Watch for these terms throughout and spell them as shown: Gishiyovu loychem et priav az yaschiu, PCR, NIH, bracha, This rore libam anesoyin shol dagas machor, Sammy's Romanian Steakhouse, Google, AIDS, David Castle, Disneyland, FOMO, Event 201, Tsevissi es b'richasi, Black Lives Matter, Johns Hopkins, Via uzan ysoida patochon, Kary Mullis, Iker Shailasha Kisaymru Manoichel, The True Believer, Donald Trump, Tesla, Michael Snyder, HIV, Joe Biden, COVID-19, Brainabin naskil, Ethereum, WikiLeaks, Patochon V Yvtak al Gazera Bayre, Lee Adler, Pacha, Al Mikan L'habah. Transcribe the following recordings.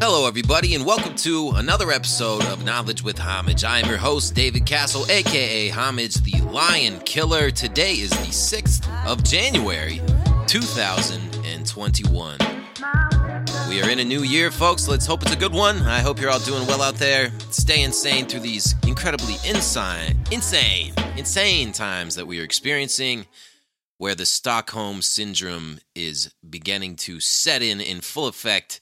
Hello, everybody, and welcome to another episode of Knowledge with Homage. I am your host, David Castle, a.k.a. Homage, the Lion Killer. Today is the 6th of January, 2021. We are in a new year, folks. Let's hope it's a good one. I hope you're all doing well out there. Stay insane through these incredibly insane times that we are experiencing, where the Stockholm Syndrome is beginning to set in full effect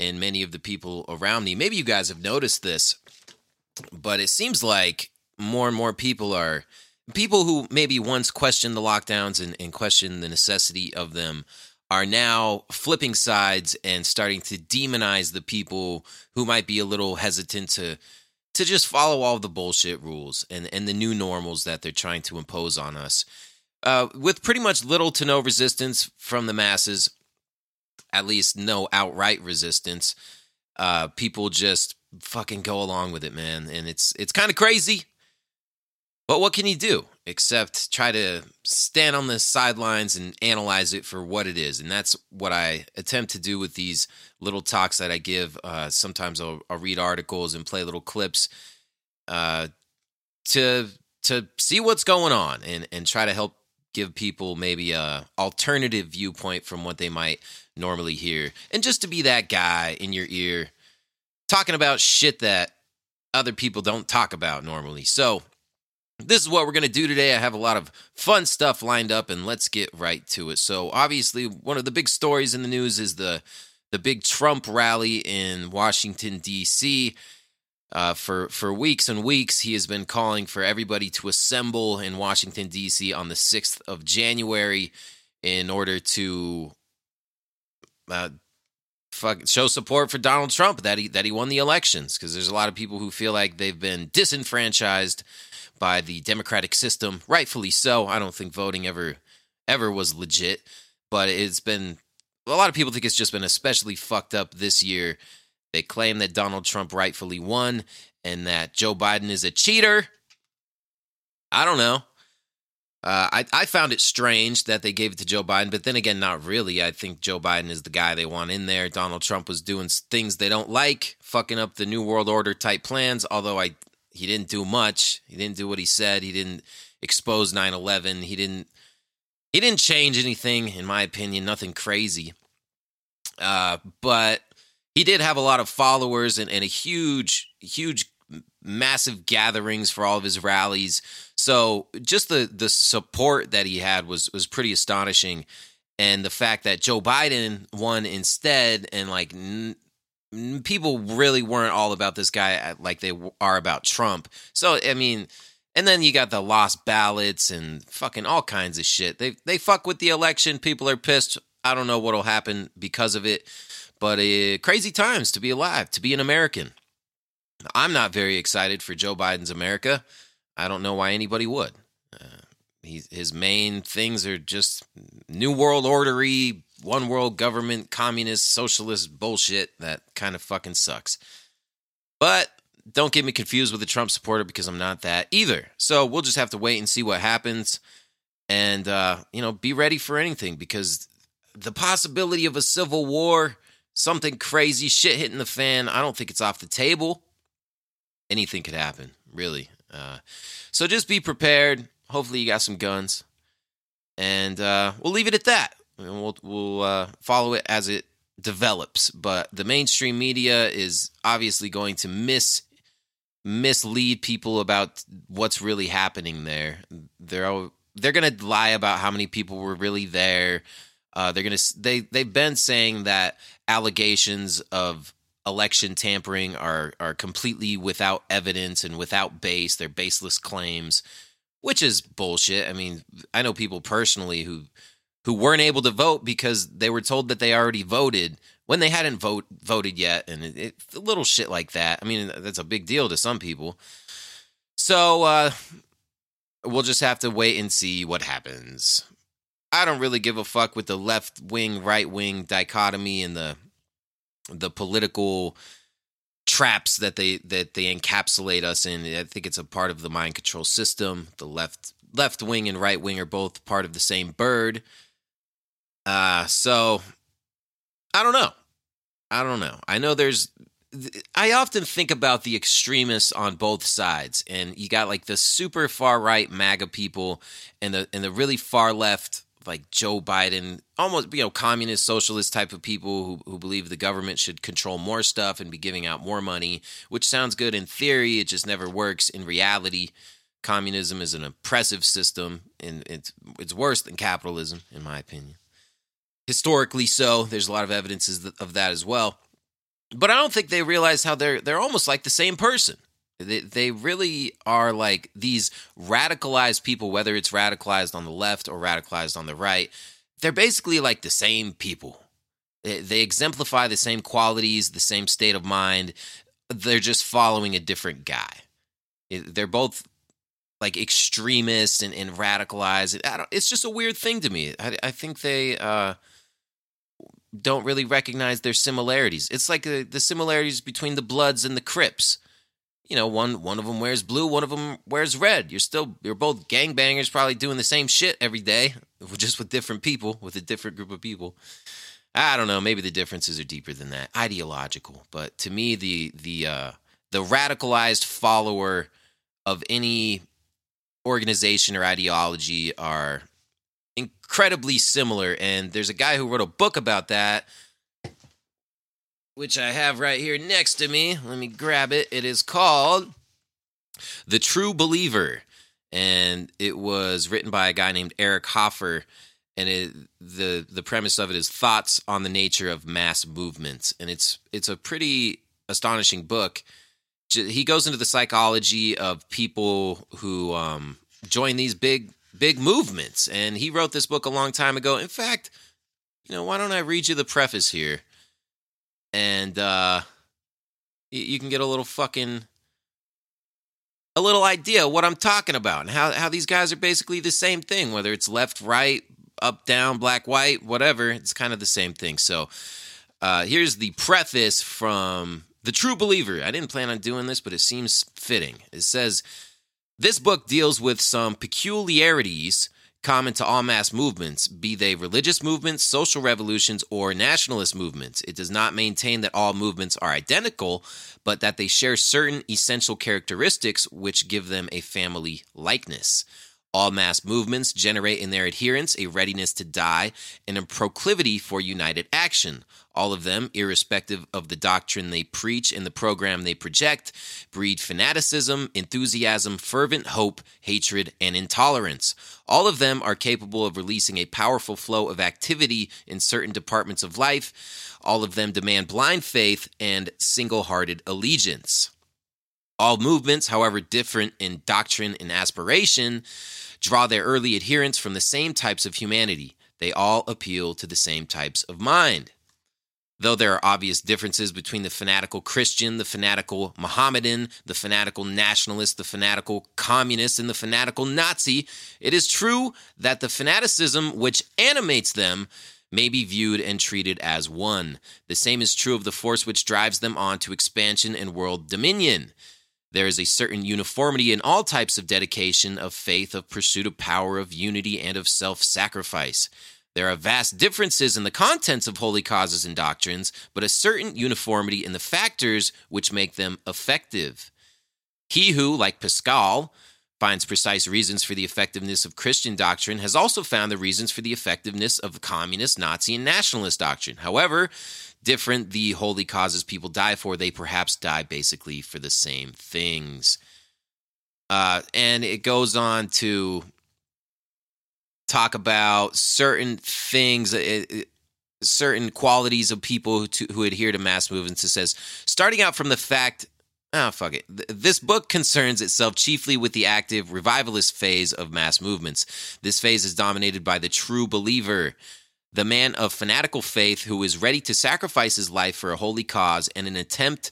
in many of the people around me. Maybe you guys have noticed this, but it seems like more and more people who maybe once questioned the lockdowns and questioned the necessity of them are now flipping sides and starting to demonize the people who might be a little hesitant to just follow all the bullshit rules and the new normals that they're trying to impose on us. With pretty much little to no resistance from the masses, at least no outright resistance, people just fucking go along with it, man. And it's kind of crazy. But what can you do except try to stand on the sidelines and analyze it for what it is? And that's what I attempt to do with these little talks that I give. Sometimes I'll read articles and play little clips to see what's going on and try to help give people maybe a alternative viewpoint from what they might normally hear. And just to be that guy in your ear talking about shit that other people don't talk about normally. So this is what we're going to do today. I have a lot of fun stuff lined up, and let's get right to it. So obviously, one of the big stories in the news is the big Trump rally in Washington, D.C. For weeks and weeks, he has been calling for everybody to assemble in Washington, D.C. on the 6th of January in order to show support for Donald Trump, that he won the elections, because there's a lot of people who feel like they've been disenfranchised by the democratic system, rightfully so. I don't think voting ever was legit, but it's been, a lot of people think it's just been especially fucked up this year. They claim that Donald Trump rightfully won and that Joe Biden is a cheater. I don't know. I found it strange that they gave it to Joe Biden, but then again, not really. I think Joe Biden is the guy they want in there. Donald Trump was doing things they don't like, fucking up the New World Order type plans, although he didn't do much. He didn't do what he said. He didn't expose 9/11. He didn't change anything, in my opinion, nothing crazy. But he did have a lot of followers and a huge, massive gatherings for all of his rallies. So just the support that he had was pretty astonishing. And the fact that Joe Biden won instead, and like people really weren't all about this guy like they are about Trump. So, I mean, and then you got the lost ballots and fucking all kinds of shit. They fuck with the election. People are pissed. I don't know what'll happen because of it, but crazy times to be alive, to be an American. I'm not very excited for Joe Biden's America. I don't know why anybody would. His main things are just New World Order-y, one world government, communist, socialist bullshit that kind of fucking sucks. But don't get me confused with a Trump supporter, because I'm not that either. So we'll just have to wait and see what happens, and be ready for anything, because the possibility of a civil war, something crazy, shit hitting the fan, I don't think it's off the table. Anything could happen, really. So just be prepared. Hopefully you got some guns, and we'll leave it at that. And we'll follow it as it develops. But the mainstream media is obviously going to mislead people about what's really happening there. They're going to lie about how many people were really there. They've been saying that allegations of election tampering are completely without evidence and without base. They're baseless claims, which is bullshit. I mean, I know people personally who weren't able to vote because they were told that they already voted when they hadn't voted yet, and it's a little shit like that. I mean, that's a big deal to some people. So we'll just have to wait and see what happens. I don't really give a fuck with the left-wing, right-wing dichotomy and the political traps that they encapsulate us in. I think it's a part of the mind control system. The left wing and right wing are both part of the same bird. So I don't know. I don't know. I know there's – I often think about the extremists on both sides, and you got like the super far-right MAGA people and the really far-left like Joe Biden, almost, you know, communist, socialist type of people who believe the government should control more stuff and be giving out more money, which sounds good in theory. It just never works in reality. Communism is an oppressive system, and it's worse than capitalism, in my opinion. Historically so, there's a lot of evidences of that as well. But I don't think they realize how they're almost like the same person. They really are like these radicalized people, whether it's radicalized on the left or radicalized on the right. They're basically like the same people. They exemplify the same qualities, the same state of mind. They're just following a different guy. They're both like extremists and radicalized. It's just a weird thing to me. I think they don't really recognize their similarities. It's like the similarities between the Bloods and the Crips. You know, one of them wears blue, one of them wears red. You're both gangbangers, probably doing the same shit every day, just with different people, with a different group of people. I don't know. Maybe the differences are deeper than that, ideological. But to me, the radicalized follower of any organization or ideology are incredibly similar. And there's a guy who wrote a book about that, which I have right here next to me. Let me grab it. It is called The True Believer, and it was written by a guy named Eric Hoffer, and the premise of it is thoughts on the nature of mass movements, and it's a pretty astonishing book. He goes into the psychology of people who join these big movements, and he wrote this book a long time ago. In fact, you know, why don't I read you the preface here? And you can get a little idea of what I'm talking about and how these guys are basically the same thing, whether it's left, right, up, down, black, white, whatever. It's kind of the same thing. So here's the preface from The True Believer. I didn't plan on doing this, but it seems fitting. It says, this book deals with some peculiarities common to all mass movements, be they religious movements, social revolutions, or nationalist movements. It does not maintain that all movements are identical, but that they share certain essential characteristics which give them a family likeness. All mass movements generate in their adherents a readiness to die and a proclivity for united action. All of them, irrespective of the doctrine they preach and the program they project, breed fanaticism, enthusiasm, fervent hope, hatred, and intolerance. All of them are capable of releasing a powerful flow of activity in certain departments of life. All of them demand blind faith and single-hearted allegiance. All movements, however different in doctrine and aspiration, draw their early adherents from the same types of humanity. They all appeal to the same types of mind. Though there are obvious differences between the fanatical Christian, the fanatical Mohammedan, the fanatical nationalist, the fanatical communist, and the fanatical Nazi, it is true that the fanaticism which animates them may be viewed and treated as one. The same is true of the force which drives them on to expansion and world dominion. There is a certain uniformity in all types of dedication, of faith, of pursuit of power, of unity, and of self-sacrifice. There are vast differences in the contents of holy causes and doctrines, but a certain uniformity in the factors which make them effective. He who, like Pascal, finds precise reasons for the effectiveness of Christian doctrine has also found the reasons for the effectiveness of the communist, Nazi, and nationalist doctrine. However different the holy causes people die for, they perhaps die basically for the same things. And it goes on to talk about certain things, certain qualities of people who adhere to mass movements. It says, starting out from the fact, this book concerns itself chiefly with the active revivalist phase of mass movements. This phase is dominated by the true believer, the man of fanatical faith who is ready to sacrifice his life for a holy cause, and an attempt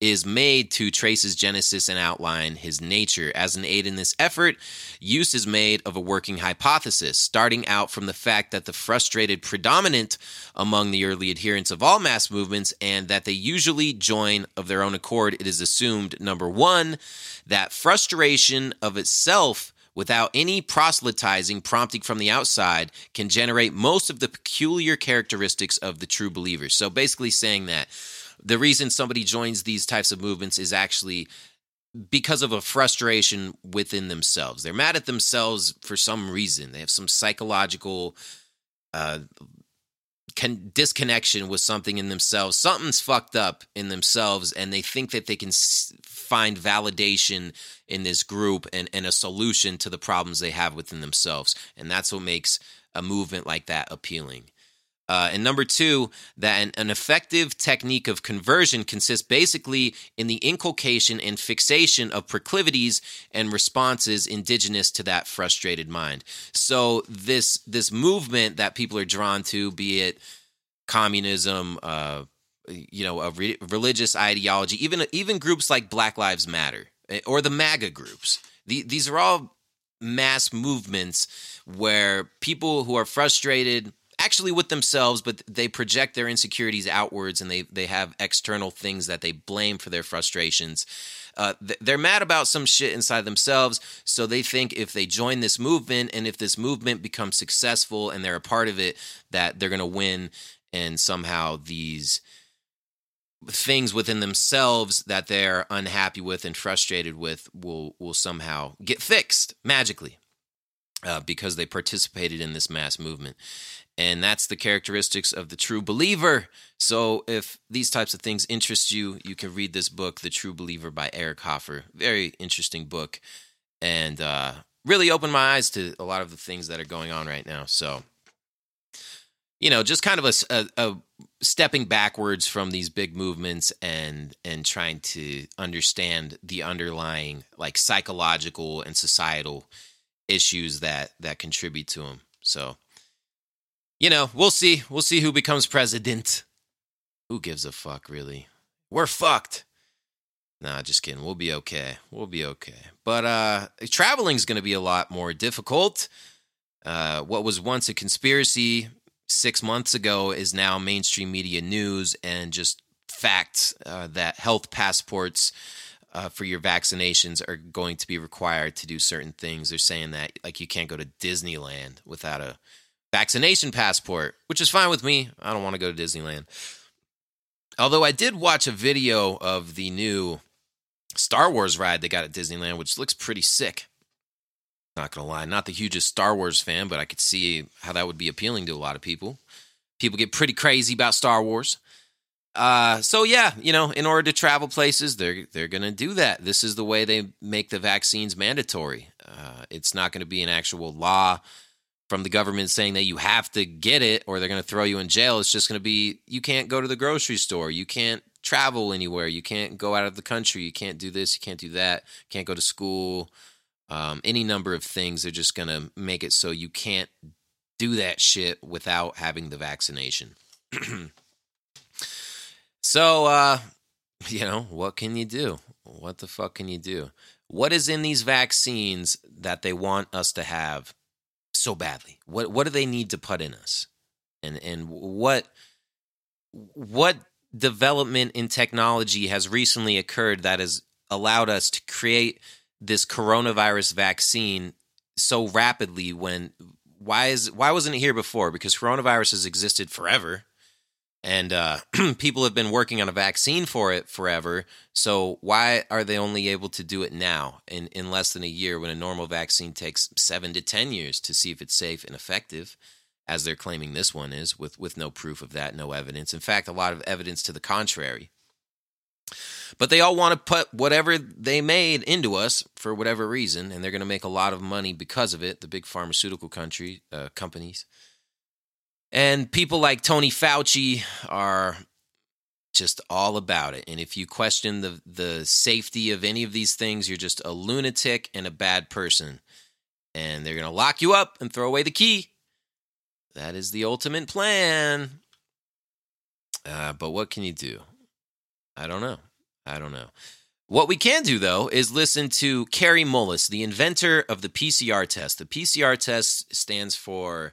is made to trace his genesis and outline his nature. As an aid in this effort, use is made of a working hypothesis, starting out from the fact that the frustrated predominant among the early adherents of all mass movements, and that they usually join of their own accord. It is assumed, number one, that frustration of itself without any proselytizing prompting from the outside, can generate most of the peculiar characteristics of the true believers. So basically saying that the reason somebody joins these types of movements is actually because of a frustration within themselves. They're mad at themselves for some reason. They have some psychological disconnection with something in themselves. Something's fucked up in themselves, and they think that they can find validation in this group and a solution to the problems they have within themselves. And that's what makes a movement like that appealing. And number two, that an effective technique of conversion consists basically in the inculcation and fixation of proclivities and responses indigenous to that frustrated mind. So this movement that people are drawn to, be it communism, a religious ideology, even groups like Black Lives Matter or the MAGA groups, these are all mass movements where people who are frustrated actually with themselves, but they project their insecurities outwards, and they have external things that they blame for their frustrations. They're mad about some shit inside themselves, so they think if they join this movement and if this movement becomes successful and they're a part of it, that they're going to win, and somehow these things within themselves that they're unhappy with and frustrated with will somehow get fixed magically because they participated in this mass movement. And that's the characteristics of the true believer. So if these types of things interest you, you can read this book, The True Believer by Eric Hoffer. Very interesting book, and really opened my eyes to a lot of the things that are going on right now. So, just kind of a stepping backwards from these big movements and trying to understand the underlying psychological and societal issues that contribute to them. So, we'll see. We'll see who becomes president. Who gives a fuck, really? We're fucked. Nah, just kidding. We'll be okay. But traveling's going to be a lot more difficult. What was once a conspiracy 6 months ago is now mainstream media news and just facts that health passports for your vaccinations are going to be required to do certain things. They're saying that you can't go to Disneyland without a vaccination passport, which is fine with me. I don't want to go to Disneyland. Although I did watch a video of the new Star Wars ride they got at Disneyland, which looks pretty sick. Not going to lie, not the hugest Star Wars fan, but I could see how that would be appealing to a lot of people. People get pretty crazy about Star Wars. In order to travel places, they're going to do that. This is the way they make the vaccines mandatory. It's not going to be an actual law from the government saying that you have to get it or they're going to throw you in jail. It's just going to be, you can't go to the grocery store. You can't travel anywhere. You can't go out of the country. You can't do this. You can't do that. You can't go to school. Any number of things. They're just going to make it so you can't do that shit without having the vaccination. So, what can you do? What the fuck can you do? What is in these vaccines that they want us to have so badly? What do they need to put in us? And what development in technology has recently occurred that has allowed us to create this coronavirus vaccine so rapidly when why wasn't it here before? Because coronavirus has existed forever, and people have been working on a vaccine for it forever. So why are they only able to do it now in less than a year when a normal vaccine takes 7 to 10 years to see if it's safe and effective, as they're claiming this one is, with no proof of that, no evidence. In fact, a lot of evidence to the contrary. But they all want to put whatever they made into us for whatever reason, and they're going to make a lot of money because of it, the big pharmaceutical companies. And people like Tony Fauci are just all about it. And if you question the safety of any of these things, you're just a lunatic and a bad person. And they're going to lock you up and throw away the key. That is the ultimate plan. But what can you do? I don't know. What we can do, though, is listen to Kary Mullis, the inventor of the PCR test. The PCR test stands for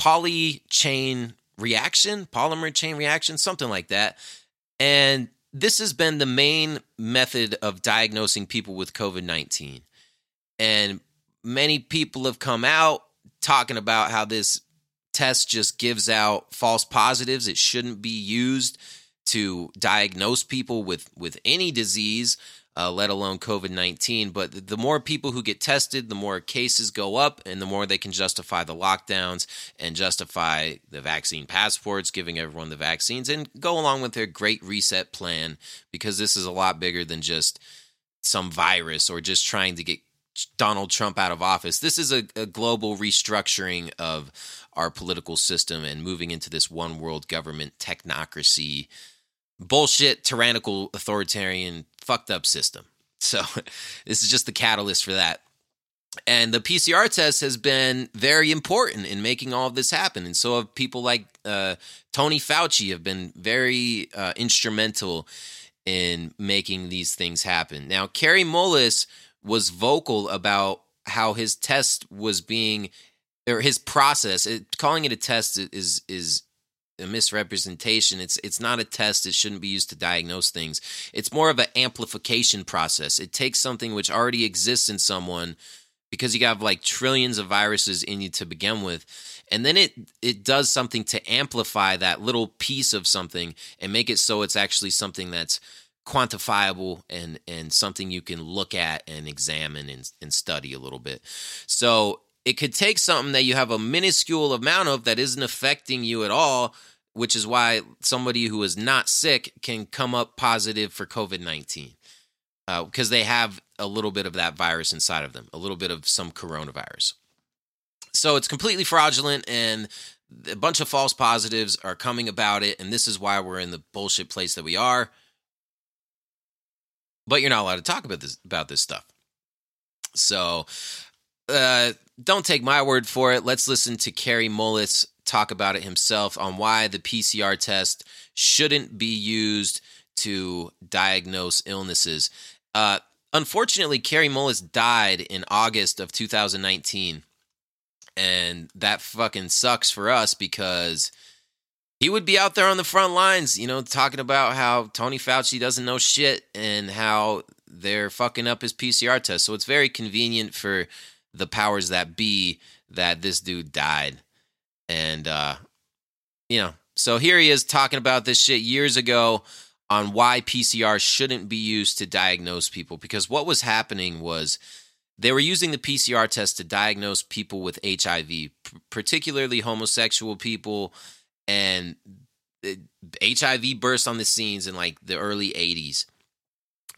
polymer chain reaction, something like that. And this has been the main method of diagnosing people with COVID-19. And Many people have come out talking about how this test just gives out false positives. It shouldn't be used to diagnose people with any disease, let alone COVID-19. But the more people who get tested, the more cases go up, and the more they can justify the lockdowns and justify the vaccine passports, giving everyone the vaccines, and go along with their great reset plan, because this is a lot bigger than just some virus or just trying to get Donald Trump out of office. This is a global restructuring of our political system and moving into this one world government technocracy bullshit, tyrannical, authoritarian, fucked up system. So this is just the catalyst for that. And the PCR test has been very important in making all of this happen. And so have people like Tony Fauci have been very instrumental in making these things happen. Now, Kary Mullis was vocal about how his test was being, or his process, calling it a test is a misrepresentation. It's not a test. It shouldn't be used to diagnose things. It's more of an amplification process. It takes something which already exists in someone, because you got like trillions of viruses in you to begin with, and then it does something to amplify that little piece of something and make it so it's actually something that's quantifiable and something you can look at and examine and study a little bit. So it could take something that you have a minuscule amount of that isn't affecting you at all, which is why somebody who is not sick can come up positive for COVID-19 because they have a little bit of that virus inside of them, a little bit of some coronavirus. So it's completely fraudulent, and a bunch of false positives are coming about it, and this is why we're in the bullshit place that we are. But you're not allowed to talk about this stuff. So don't take my word for it. Let's listen to Kary Mullis talk about it himself on why the PCR test shouldn't be used to diagnose illnesses. Unfortunately, Kary Mullis died in August of 2019. And that fucking sucks for us, because he would be out there on the front lines, you know, talking about how Tony Fauci doesn't know shit and how they're fucking up his PCR test. So it's very convenient for the powers that be that this dude died. And, you know, so here he is talking about this shit years ago on why PCR shouldn't be used to diagnose people. Because what was happening was they were using the PCR test to diagnose people with HIV, particularly homosexual people. And HIV burst on the scenes in like the early 80s.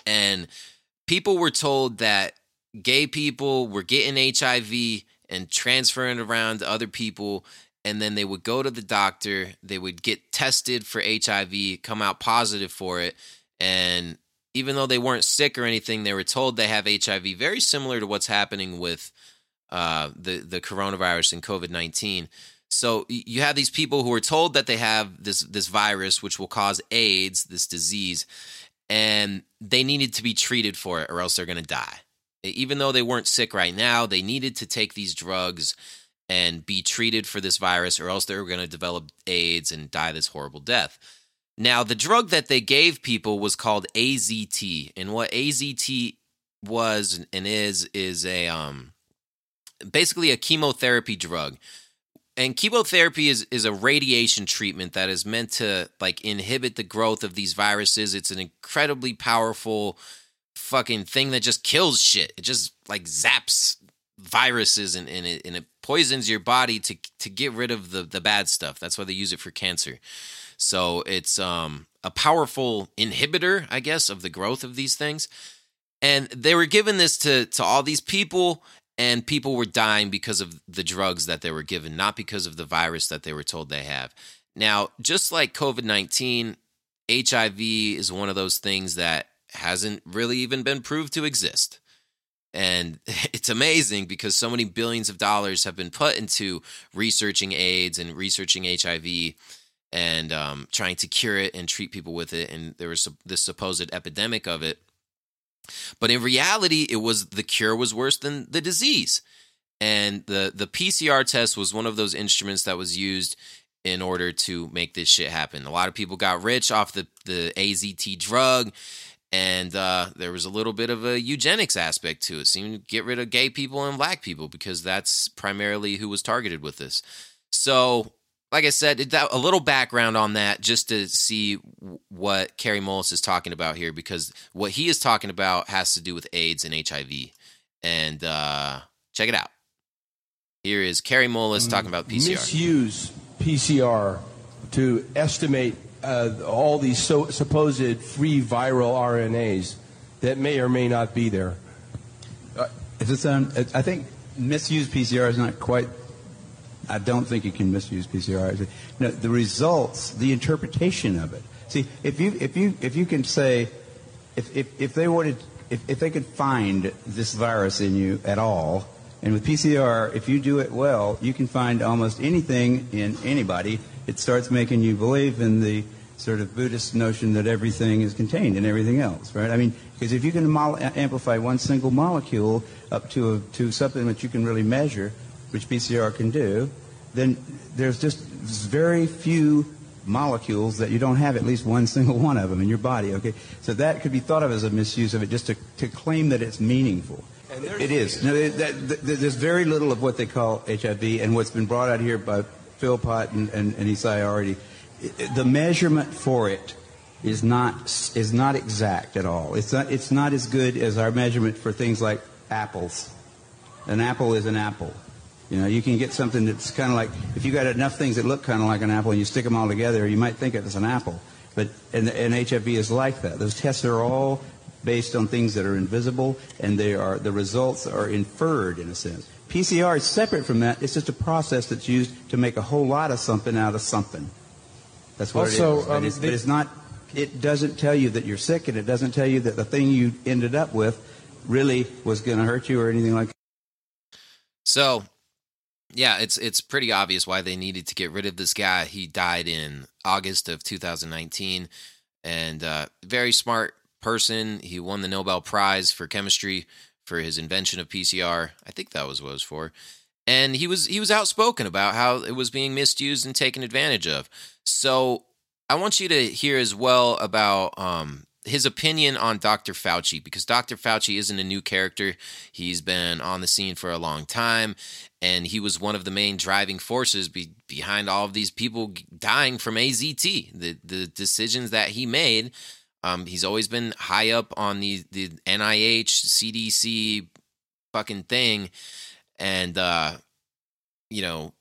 And people were told that gay people were getting HIV and transferring it around to other people. And then they would go to the doctor, they would get tested for HIV, come out positive for it. And even though they weren't sick or anything, they were told they have HIV, very similar to what's happening with the coronavirus and COVID-19. So you have these people who are told that they have this virus, which will cause AIDS, this disease, and they needed to be treated for it or else they're going to die. Even though they weren't sick right now, they needed to take these drugs and be treated for this virus or else they were going to develop AIDS and die this horrible death. Now, the drug that they gave people was called AZT. And what AZT was and is a basically a chemotherapy drug. And chemotherapy is a radiation treatment that is meant to like inhibit the growth of these viruses. It's an incredibly powerful fucking thing that just kills shit. It just like zaps viruses and it poisons your body to get rid of the bad stuff. That's why they use it for cancer. So it's a powerful inhibitor, I guess, of the growth of these things. And they were giving this to all these people. And people were dying because of the drugs that they were given, not because of the virus that they were told they have. Now, just like COVID-19, HIV is one of those things that hasn't really even been proved to exist. And it's amazing because so many billions of dollars have been put into researching AIDS and researching HIV and trying to cure it and treat people with it. And there was this supposed epidemic of it. But in reality, it was the cure was worse than the disease. And the PCR test was one of those instruments that was used in order to make this shit happen. A lot of people got rich off the AZT drug, And there was a little bit of a eugenics aspect to it. Seemed to get rid of gay people and black people because that's primarily who was targeted with this. So, like I said, a little background on that just to see what Kary Mullis is talking about here, because what he is talking about has to do with AIDS and HIV. And check it out. Here is Kary Mullis talking about PCR. Misuse PCR to estimate all these supposed free viral RNAs that may or may not be there. I think misused PCR is not quite. I don't think you can misuse PCR. No, the results, the interpretation of it. See, if you can say, if they wanted, if they could find this virus in you at all, and with PCR, if you do it well, you can find almost anything in anybody. It starts making you believe in the sort of Buddhist notion that everything is contained in everything else, right? I mean, because if you can amplify one single molecule up to something that you can really measure, which PCR can do, then there's just very few molecules that you don't have at least one single one of them in your body, okay? So that could be thought of as a misuse of it just to claim that it's meaningful. And it is. Now, there's very little of what they call HIV, and what's been brought out here by Philpott and Isai already, the measurement for it is not exact at all. It's not as good as our measurement for things like apples. An apple is an apple. You know, you can get something that's kind of like, if you got enough things that look kind of like an apple and you stick them all together, you might think it's an apple. But and HIV is like that. Those tests are all based on things that are invisible, and the results are inferred in a sense. PCR is separate from that. It's just a process that's used to make a whole lot of something out of something. That's what also, it is. But it's not. It doesn't tell you that you're sick, and it doesn't tell you that the thing you ended up with really was going to hurt you or anything like that. So, yeah, it's pretty obvious why they needed to get rid of this guy. He died in August of 2019, and very smart person. He won the Nobel Prize for chemistry for his invention of PCR. I think that was what it was for. And he was outspoken about how it was being misused and taken advantage of. So I want you to hear as well about his opinion on Dr. Fauci, because Dr. Fauci isn't a new character. He's been on the scene for a long time, and he was one of the main driving forces behind all of these people dying from AZT, the decisions that he made. He's always been high up on the NIH, CDC fucking thing. And, you know,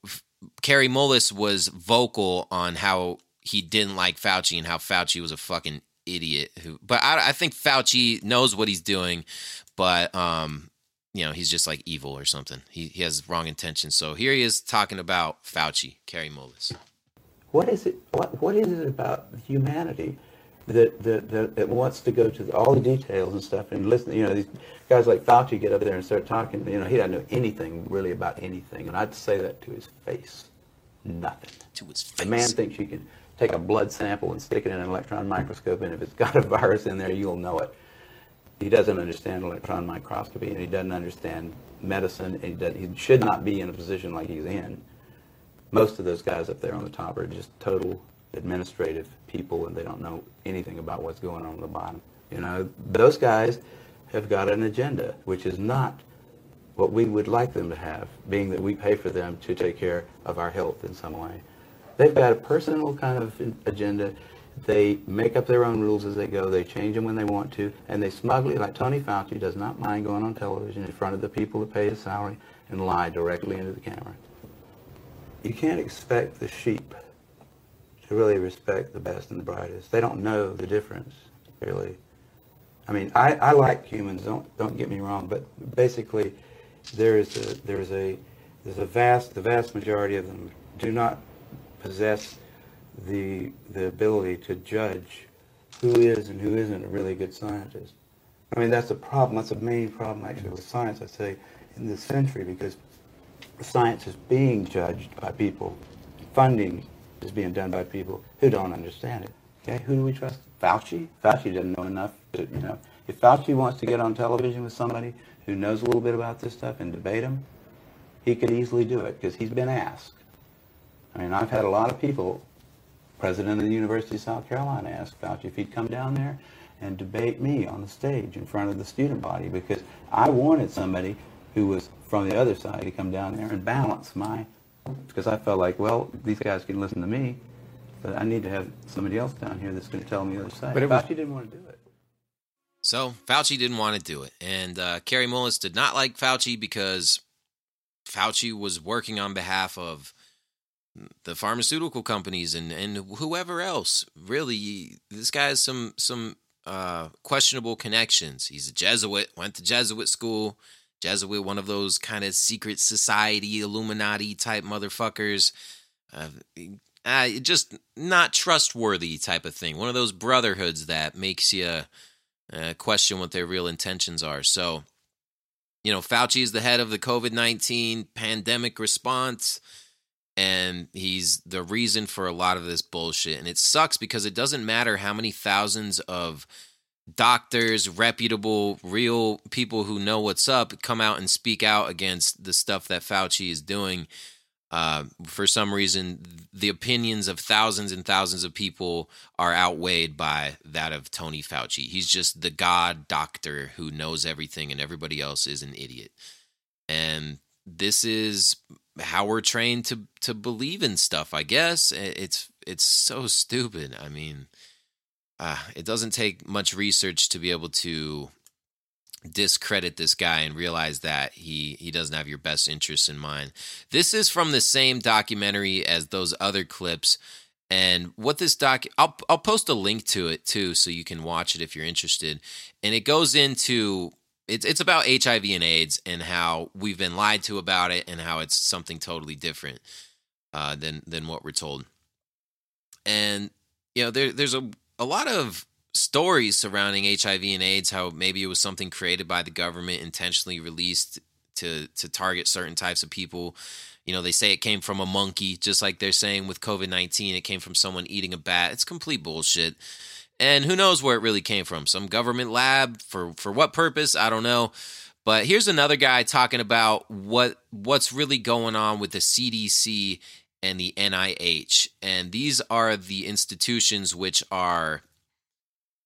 Kary Mullis was vocal on how he didn't like Fauci and how Fauci was a fucking idiot. But I think Fauci knows what he's doing, but, you know, he's just like evil or something. He has wrong intentions. So here he is talking about Fauci, Kary Mullis. What is it about humanity that wants to go to all the details and stuff and listen? You know, these guys like Fauci get up there and start talking. You know, he doesn't know anything really about anything, and I'd say that to his face. Nothing. To his face. The man thinks you can take a blood sample and stick it in an electron microscope, and if it's got a virus in there, you'll know it. He doesn't understand electron microscopy, and he doesn't understand medicine, and he should not be in a position like he's in. Most of those guys up there on the top are just total administrative people, and they don't know anything about what's going on the bottom. You know, those guys have got an agenda, which is not what we would like them to have, being that we pay for them to take care of our health in some way. They've got a personal kind of agenda. They make up their own rules as they go. They change them when they want to, and they smugly, like Tony Fauci, does not mind going on television in front of the people that pay his salary and lie directly into the camera. You can't expect the sheep to really respect the best and the brightest. They don't know the difference, really. I mean, I like humans. Don't get me wrong, but basically, the vast majority of them do not possess the ability to judge who is and who isn't a really good scientist. I mean, that's a problem. That's a main problem actually with science, I say, in this century, because science is being judged by people, funding is being done by people who don't understand it. Okay, who do we trust? Fauci? Fauci doesn't know enough. To, you know, if Fauci wants to get on television with somebody who knows a little bit about this stuff and debate him, he could easily do it because he's been asked. I mean, I've had a lot of people, president of the University of South Carolina, asked Fauci if he'd come down there and debate me on the stage in front of the student body, because I wanted somebody who was from the other side to come down there and balance my, because I felt like, well, these guys can listen to me, but I need to have somebody else down here that's going to tell me the other side. But Fauci didn't want to do it. So Fauci didn't want to do it. And Kary Mullis did not like Fauci because Fauci was working on behalf of the pharmaceutical companies and whoever else. Really, this guy has some questionable connections. He's a Jesuit, went to Jesuit school. Jesuit, one of those kind of secret society, Illuminati type motherfuckers. Just not trustworthy type of thing. One of those brotherhoods that makes you question what their real intentions are. So, you know, Fauci is the head of the COVID-19 pandemic response, and he's the reason for a lot of this bullshit. And it sucks because it doesn't matter how many thousands of doctors, reputable, real people who know what's up come out and speak out against the stuff that Fauci is doing. For some reason, the opinions of thousands and thousands of people are outweighed by that of Tony Fauci. He's just the god doctor who knows everything and everybody else is an idiot. And this is how we're trained to believe in stuff, I guess. It's so stupid. I mean, it doesn't take much research to be able to discredit this guy and realize that he doesn't have your best interests in mind. This is from the same documentary as those other clips. And what this I'll post a link to it too, so you can watch it if you're interested. And it goes into, it's about HIV and AIDS and how we've been lied to about it and how it's something totally different than what we're told. And, you know, there's a lot of stories surrounding HIV and AIDS, how maybe it was something created by the government, intentionally released to target certain types of people. You know, they say it came from a monkey, just like they're saying with COVID-19, it came from someone eating a bat. It's complete bullshit. And who knows where it really came from? Some government lab for what purpose? I don't know. But here's another guy talking about what's really going on with the CDC and the NIH. And these are the institutions which are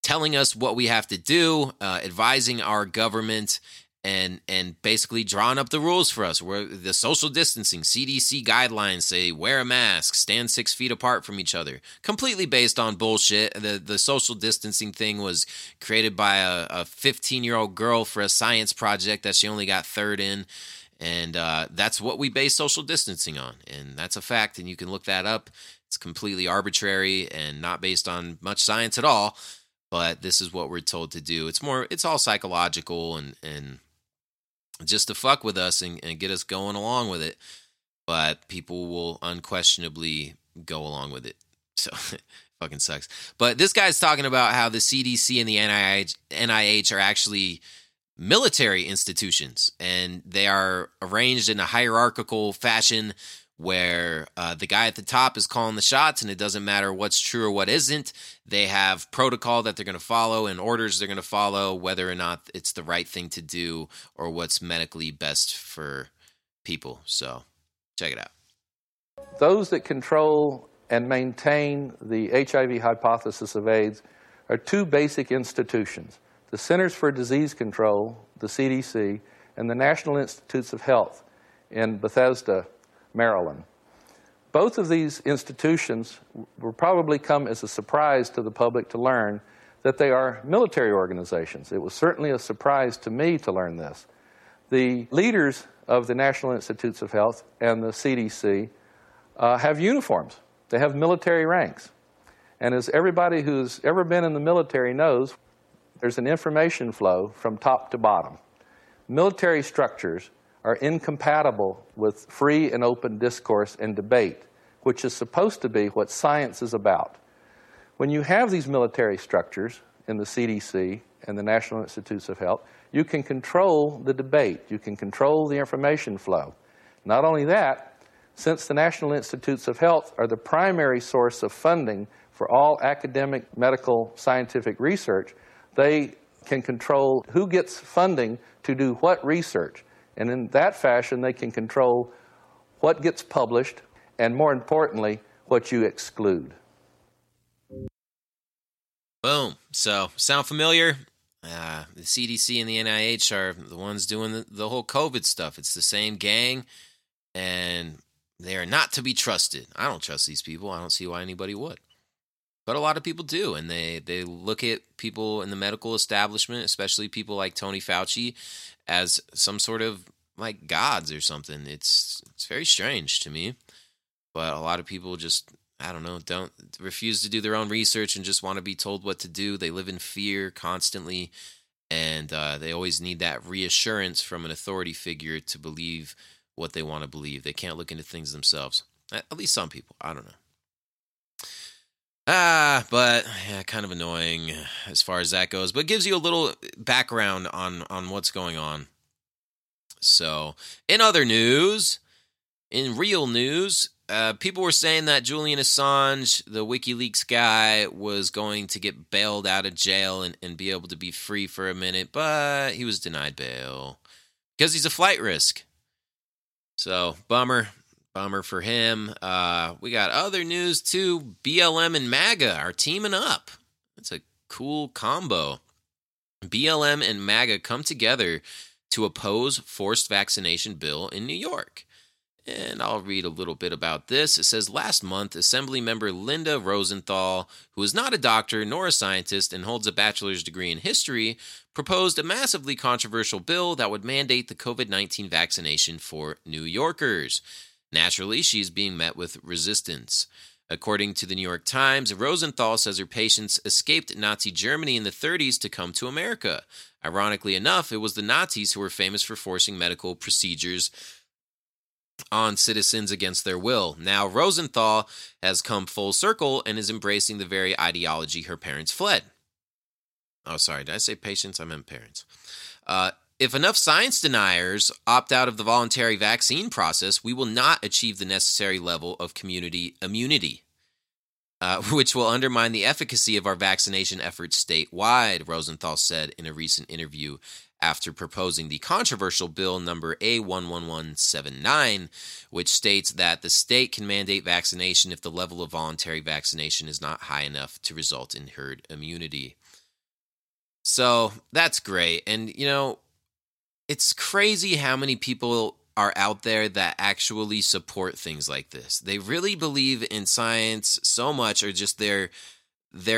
telling us what we have to do, advising our government, and basically drawing up the rules for us. Where the social distancing, CDC guidelines say wear a mask, stand 6 feet apart from each other. Completely based on bullshit. The social distancing thing was created by a 15-year-old girl for a science project that she only got third in. And that's what we base social distancing on. And that's a fact, and you can look that up. It's completely arbitrary and not based on much science at all. But this is what we're told to do. It's all psychological and just to fuck with us and get us going along with it. But people will unquestionably go along with it. So fucking sucks. But this guy's talking about how the CDC and the NIH are actually military institutions, and they are arranged in a hierarchical fashion where the guy at the top is calling the shots, and it doesn't matter what's true or what isn't. They have protocol that they're going to follow and orders they're going to follow, whether or not it's the right thing to do or what's medically best for people. So check it out. Those that control and maintain the HIV hypothesis of AIDS are two basic institutions, the Centers for Disease Control, the CDC, and the National Institutes of Health in Bethesda, Maryland. Both of these institutions will probably come as a surprise to the public to learn that they are military organizations. It was certainly a surprise to me to learn this. The leaders of the National Institutes of Health and the CDC have uniforms. They have military ranks. And as everybody who's ever been in the military knows, there's an information flow from top to bottom. Military structures are incompatible with free and open discourse and debate, which is supposed to be what science is about. When you have these military structures in the CDC and the National Institutes of Health, you can control the debate. You can control the information flow. Not only that, since the National Institutes of Health are the primary source of funding for all academic, medical, scientific research, they can control who gets funding to do what research. And in that fashion, they can control what gets published and, more importantly, what you exclude. Boom. So, sound familiar? The CDC and the NIH are the ones doing the whole COVID stuff. It's the same gang, and they are not to be trusted. I don't trust these people. I don't see why anybody would. But a lot of people do, and they look at people in the medical establishment, especially people like Tony Fauci, as some sort of like gods or something. It's very strange to me. But a lot of people just, I don't know, don't refuse to do their own research and just want to be told what to do. They live in fear constantly, and they always need that reassurance from an authority figure to believe what they want to believe. They can't look into things themselves, at least some people. I don't know. But yeah, kind of annoying as far as that goes, but gives you a little background on what's going on. So in other news, in real news, people were saying that Julian Assange, the WikiLeaks guy, was going to get bailed out of jail and be able to be free for a minute, but he was denied bail because he's a flight risk. So bummer. Bummer for him. We got other news, too. BLM and MAGA are teaming up. That's a cool combo. BLM and MAGA come together to oppose forced vaccination bill in New York. And I'll read a little bit about this. It says, last month, Assembly member Linda Rosenthal, who is not a doctor nor a scientist and holds a bachelor's degree in history, proposed a massively controversial bill that would mandate the COVID-19 vaccination for New Yorkers. Naturally, she is being met with resistance. According to the New York Times, Rosenthal says her patients escaped Nazi Germany in the 30s to come to America. Ironically enough, it was the Nazis who were famous for forcing medical procedures on citizens against their will. Now, Rosenthal has come full circle and is embracing the very ideology her parents fled. Oh, sorry, did I say patients? I meant parents. If enough science deniers opt out of the voluntary vaccine process, we will not achieve the necessary level of community immunity, which will undermine the efficacy of our vaccination efforts statewide, Rosenthal said in a recent interview after proposing the controversial bill number A11179, which states that the state can mandate vaccination if the level of voluntary vaccination is not high enough to result in herd immunity. So that's great. And, you know, it's crazy how many people are out there that actually support things like this. They really believe in science so much, or just their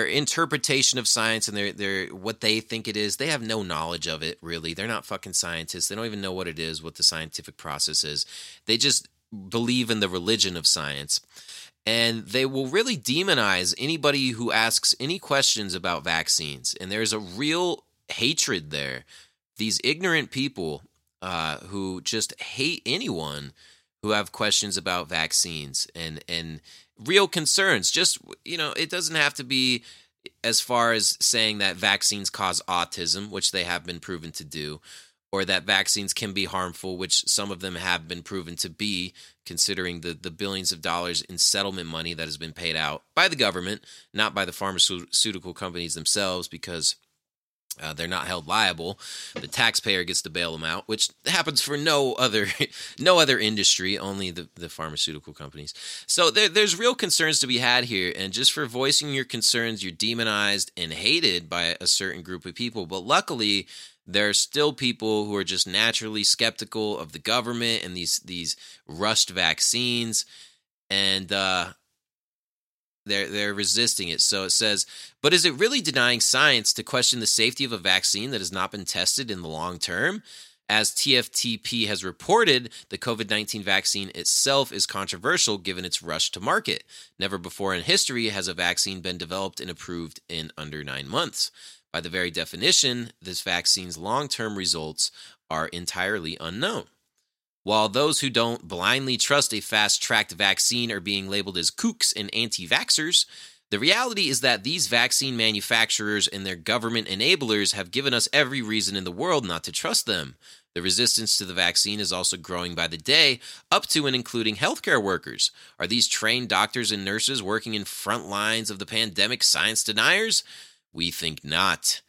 interpretation of science and their what they think it is. They have no knowledge of it, really. They're not fucking scientists. They don't even know what it is, what the scientific process is. They just believe in the religion of science. And they will really demonize anybody who asks any questions about vaccines. And there's a real hatred there. These ignorant people who just hate anyone who have questions about vaccines and real concerns. Just, you know, it doesn't have to be as far as saying that vaccines cause autism, which they have been proven to do, or that vaccines can be harmful, which some of them have been proven to be, considering the billions of dollars in settlement money that has been paid out by the government, not by the pharmaceutical companies themselves, because they're not held liable. The taxpayer gets to bail them out, which happens for no other industry, only the pharmaceutical companies. So there's real concerns to be had here, and just for voicing your concerns, you're demonized and hated by a certain group of people. But luckily, there are still people who are just naturally skeptical of the government and these rushed vaccines, and They're resisting it. So it says, but is it really denying science to question the safety of a vaccine that has not been tested in the long term? As TFTP has reported, the COVID-19 vaccine itself is controversial given its rush to market. Never before in history has a vaccine been developed and approved in under 9 months. By the very definition, this vaccine's long-term results are entirely unknown. While those who don't blindly trust a fast-tracked vaccine are being labeled as kooks and anti-vaxxers, the reality is that these vaccine manufacturers and their government enablers have given us every reason in the world not to trust them. The resistance to the vaccine is also growing by the day, up to and including healthcare workers. Are these trained doctors and nurses working in front lines of the pandemic science deniers? We think not.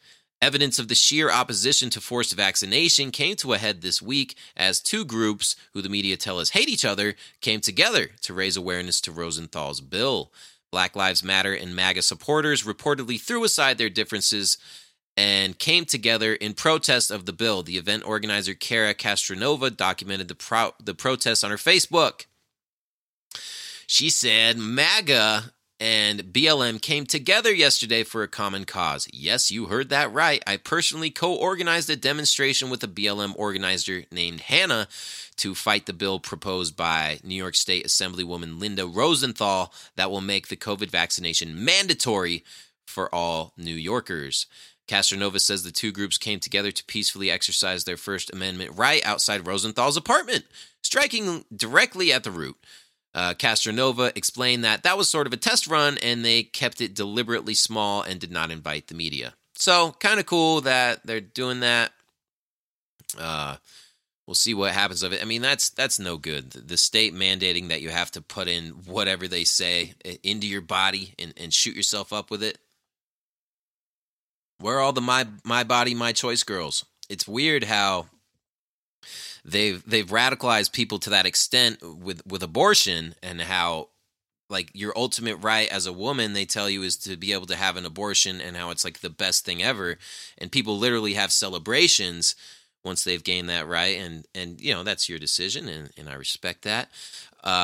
Evidence of the sheer opposition to forced vaccination came to a head this week as two groups, who the media tell us hate each other, came together to raise awareness to Rosenthal's bill. Black Lives Matter and MAGA supporters reportedly threw aside their differences and came together in protest of the bill. The event organizer Kara Castronova documented the protest on her Facebook. She said, MAGA and BLM came together yesterday for a common cause. Yes, you heard that right. I personally co-organized a demonstration with a BLM organizer named Hannah to fight the bill proposed by New York State Assemblywoman Linda Rosenthal that will make the COVID vaccination mandatory for all New Yorkers. Castronova says the two groups came together to peacefully exercise their First Amendment right outside Rosenthal's apartment, striking directly at the root. Castronova explained that was sort of a test run, and they kept it deliberately small and did not invite the media. So, kind of cool that they're doing that. We'll see what happens of it. I mean, that's no good. The state mandating that you have to put in whatever they say into your body and shoot yourself up with it. Where are all the my body, my choice girls? It's weird how they've radicalized people to that extent with abortion, and how like your ultimate right as a woman, they tell you, is to be able to have an abortion, and how it's like the best thing ever. And people literally have celebrations once they've gained that right. And you know, that's your decision, and I respect that.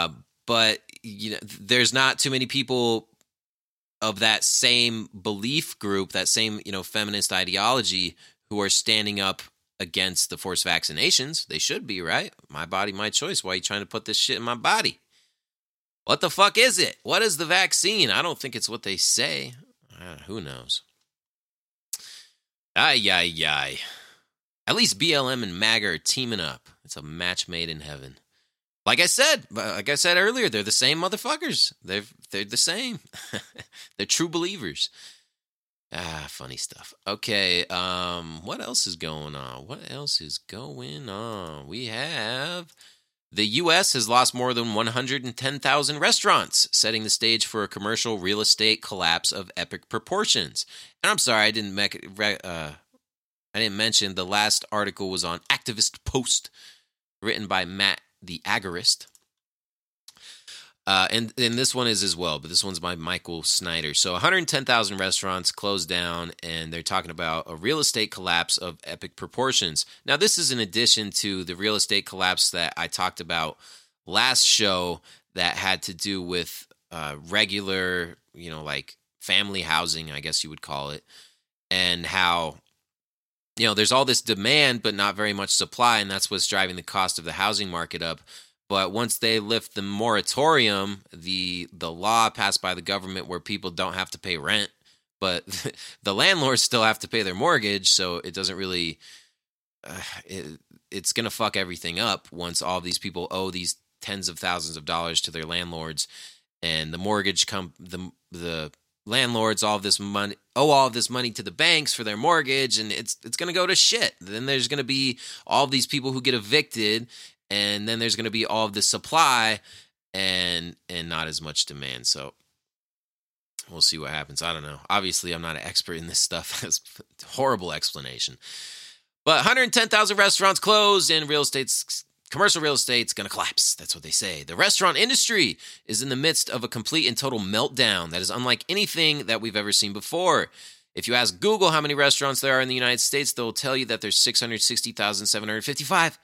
But you know, there's not too many people of that same belief group, that same, you know, feminist ideology, who are standing up against the forced vaccinations. They should be, right? My body, my choice. Why are you trying to put this shit in my body? What the fuck is it? What is the vaccine? I don't think it's what they say. Who knows? Ay. At least BLM and MAGA are teaming up. It's a match made in heaven. Like I said earlier, they're the same motherfuckers. They're the same. They're true believers. Funny stuff. Okay, what else is going on? We have the U.S. has lost more than 110,000 restaurants, setting the stage for a commercial real estate collapse of epic proportions. And I'm sorry, I didn't mention the last article was on Activist Post, written by Matt the Agorist. And this one is as well, but this one's by Michael Snyder. So 110,000 restaurants closed down, and they're talking about a real estate collapse of epic proportions. Now, this is in addition to the real estate collapse that I talked about last show that had to do with regular, you know, like family housing, I guess you would call it, and how, you know, there's all this demand but not very much supply, and that's what's driving the cost of the housing market up. But once they lift the moratorium, the law passed by the government where people don't have to pay rent, but the landlords still have to pay their mortgage, so it doesn't really it's going to fuck everything up once all these people owe these tens of thousands of dollars to their landlords, and the mortgage the landlords owe all of this money to the banks for their mortgage, and it's going to go to shit. Then there's going to be all these people who get evicted. And then there's going to be all of the supply and not as much demand. So we'll see what happens. I don't know. Obviously, I'm not an expert in this stuff. That's a horrible explanation. But 110,000 restaurants closed, and commercial real estate's going to collapse. That's what they say. The restaurant industry is in the midst of a complete and total meltdown that is unlike anything that we've ever seen before. If you ask Google how many restaurants there are in the United States, they'll tell you that there's 660,755.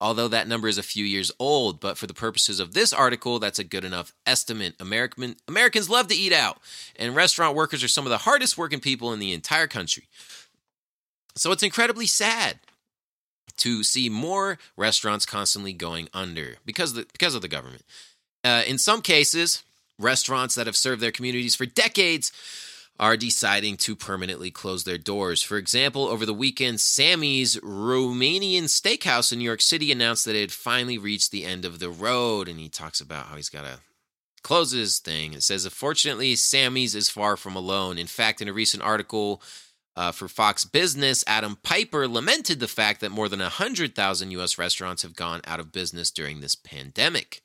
Although that number is a few years old, but for the purposes of this article, that's a good enough estimate. Americans love to eat out, and restaurant workers are some of the hardest working people in the entire country. So it's incredibly sad to see more restaurants constantly going under because of the government. In some cases, restaurants that have served their communities for decades are deciding to permanently close their doors. For example, over the weekend, Sammy's Romanian Steakhouse in New York City announced that it had finally reached the end of the road, and he talks about how he's got to close his thing. It says, unfortunately, Sammy's is far from alone. In fact, in a recent article for Fox Business, Adam Piper lamented the fact that more than 100,000 U.S. restaurants have gone out of business during this pandemic.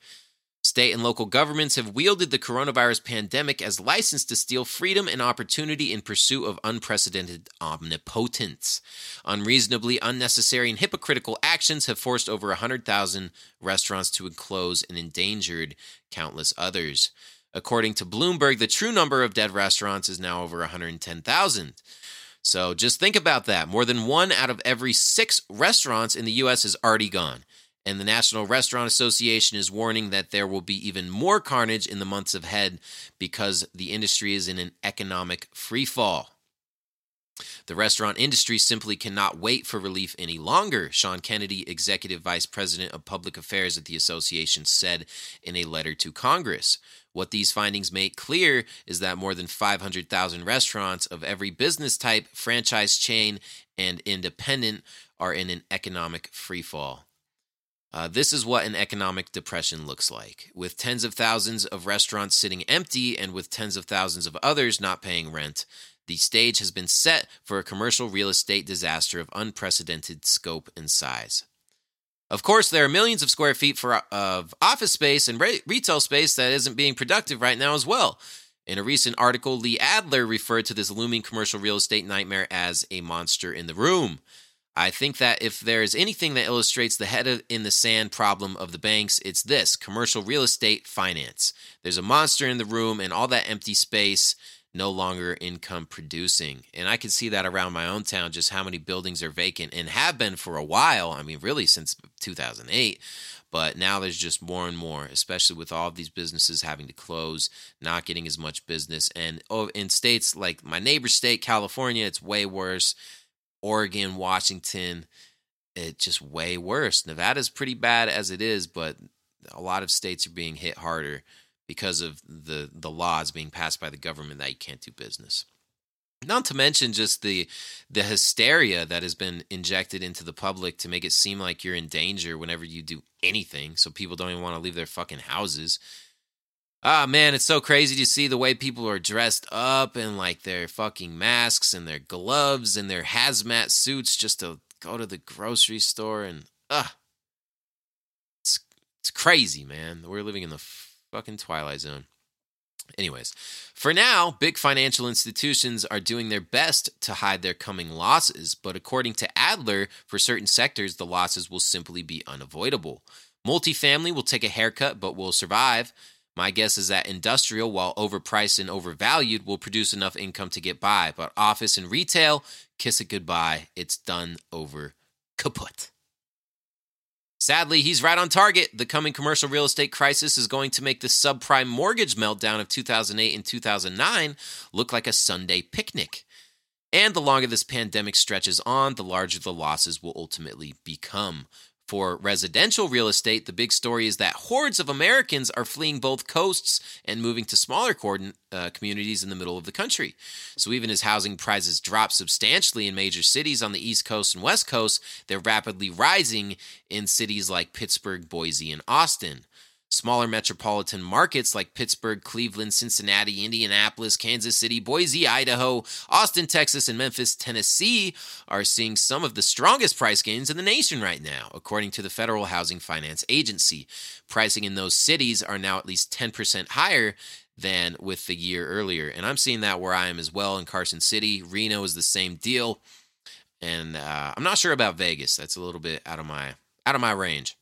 State and local governments have wielded the coronavirus pandemic as license to steal freedom and opportunity in pursuit of unprecedented omnipotence. Unreasonably unnecessary and hypocritical actions have forced over 100,000 restaurants to close and endangered countless others. According to Bloomberg, the true number of dead restaurants is now over 110,000. So just think about that. More than one out of every 6 restaurants in the U.S. is already gone. And the National Restaurant Association is warning that there will be even more carnage in the months ahead because the industry is in an economic freefall. The restaurant industry simply cannot wait for relief any longer, Sean Kennedy, Executive Vice President of Public Affairs at the association, said in a letter to Congress. What these findings make clear is that more than 500,000 restaurants of every business type, franchise chain, and independent are in an economic freefall. This is what an economic depression looks like, with tens of thousands of restaurants sitting empty and with tens of thousands of others not paying rent. The stage has been set for a commercial real estate disaster of unprecedented scope and size. Of course, there are millions of square feet of office space and retail space that isn't being productive right now as well. In a recent article, Lee Adler referred to this looming commercial real estate nightmare as a monster in the room. I think that if there is anything that illustrates the head-in-the-sand problem of the banks, it's this: commercial real estate finance. There's a monster in the room, and all that empty space no longer income producing. And I can see that around my own town, just how many buildings are vacant and have been for a while. I mean, really since 2008. But now there's just more and more, especially with all of these businesses having to close, not getting as much business. And in states like my neighbor state, California, it's way worse. Oregon, Washington, it's just way worse. Nevada's pretty bad as it is, but a lot of states are being hit harder because of the laws being passed by the government that you can't do business. Not to mention just the hysteria that has been injected into the public to make it seem like you're in danger whenever you do anything, so people don't even want to leave their fucking houses. Ah, man, it's so crazy to see the way people are dressed up and like their fucking masks and their gloves and their hazmat suits just to go to the grocery store and, it's crazy, man. We're living in the fucking Twilight Zone. Anyways, for now, big financial institutions are doing their best to hide their coming losses, but according to Adler, for certain sectors, the losses will simply be unavoidable. Multifamily will take a haircut, but will survive. My guess is that industrial, while overpriced and overvalued, will produce enough income to get by, but office and retail, kiss it goodbye. It's done over, kaput. Sadly, he's right on target. The coming commercial real estate crisis is going to make the subprime mortgage meltdown of 2008 and 2009 look like a Sunday picnic. And the longer this pandemic stretches on, the larger the losses will ultimately become. For residential real estate, the big story is that hordes of Americans are fleeing both coasts and moving to smaller communities in the middle of the country. So even as housing prices drop substantially in major cities on the East Coast and West Coast, they're rapidly rising in cities like Pittsburgh, Boise, and Austin. Smaller metropolitan markets like Pittsburgh, Cleveland, Cincinnati, Indianapolis, Kansas City, Boise, Idaho, Austin, Texas, and Memphis, Tennessee are seeing some of the strongest price gains in the nation right now, according to the Federal Housing Finance Agency. Pricing in those cities are now at least 10% higher than with the year earlier. And I'm seeing that where I am as well in Carson City. Reno is the same deal. And I'm not sure about Vegas. That's a little bit out of my range.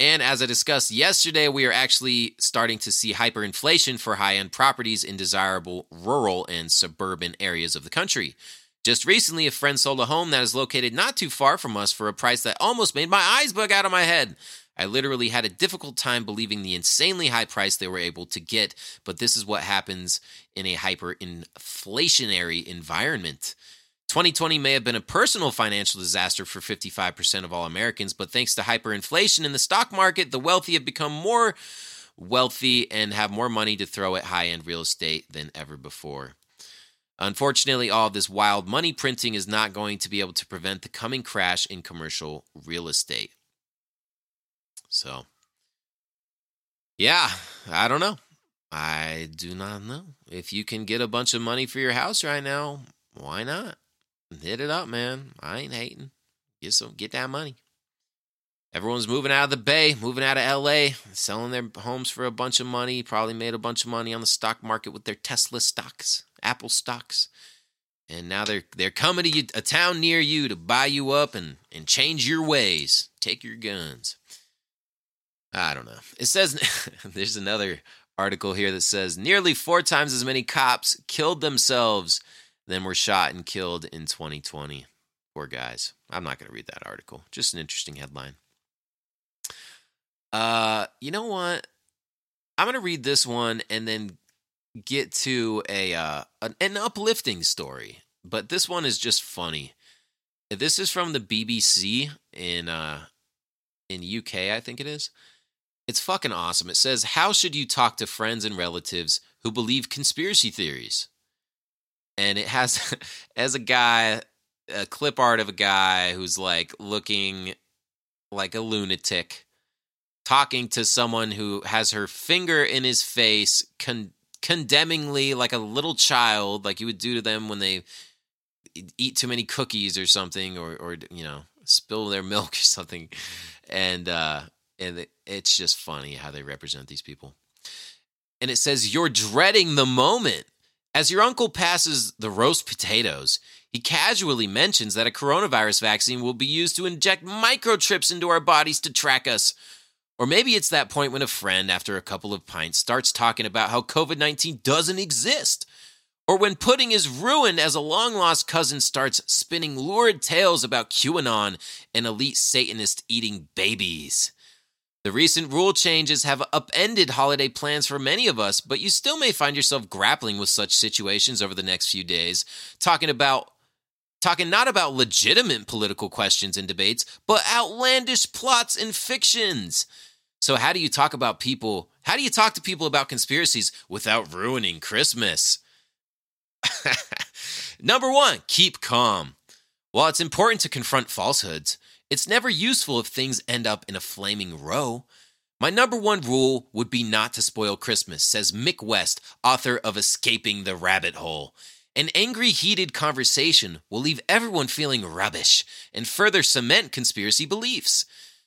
And as I discussed yesterday, we are actually starting to see hyperinflation for high-end properties in desirable rural and suburban areas of the country. Just recently, a friend sold a home that is located not too far from us for a price that almost made my eyes bug out of my head. I literally had a difficult time believing the insanely high price they were able to get, but this is what happens in a hyperinflationary environment. 2020 may have been a personal financial disaster for 55% of all Americans, but thanks to hyperinflation in the stock market, the wealthy have become more wealthy and have more money to throw at high-end real estate than ever before. Unfortunately, all this wild money printing is not going to be able to prevent the coming crash in commercial real estate. So, yeah, I don't know. I do not know. If you can get a bunch of money for your house right now, why not? Hit it up, man. I ain't hating. Get that money. Everyone's moving out of the Bay, moving out of L.A., selling their homes for a bunch of money, probably made a bunch of money on the stock market with their Tesla stocks, Apple stocks. And now they're coming to you, a town near you to buy you up and change your ways. Take your guns. I don't know. It says there's another article here that says nearly 4 times as many cops killed themselves than were shot and killed in 2020. Poor guys. I'm not going to read that article. Just an interesting headline. You know what? I'm going to read this one and then get to an uplifting story. But this one is just funny. This is from the BBC in UK, I think it is. It's fucking awesome. It says, how should you talk to friends and relatives who believe conspiracy theories? And it has, as a guy, a clip art of a guy who's like looking like a lunatic, talking to someone who has her finger in his face, condemningly, like a little child, like you would do to them when they eat too many cookies or something, or you know, spill their milk or something. And it's just funny how they represent these people. And it says, you're dreading the moment. As your uncle passes the roast potatoes, he casually mentions that a coronavirus vaccine will be used to inject microchips into our bodies to track us. Or maybe it's that point when a friend, after a couple of pints, starts talking about how COVID-19 doesn't exist. Or when pudding is ruined as a long-lost cousin starts spinning lurid tales about QAnon and elite Satanists eating babies. The recent rule changes have upended holiday plans for many of us, but you still may find yourself grappling with such situations over the next few days, talking not about legitimate political questions and debates, but outlandish plots and fictions. So how do you talk to people about conspiracies without ruining Christmas? Number 1, keep calm. While it's important to confront falsehoods, it's never useful if things end up in a flaming row. My number 1 rule would be not to spoil Christmas, says Mick West, author of Escaping the Rabbit Hole. An angry, heated conversation will leave everyone feeling rubbish and further cement conspiracy beliefs.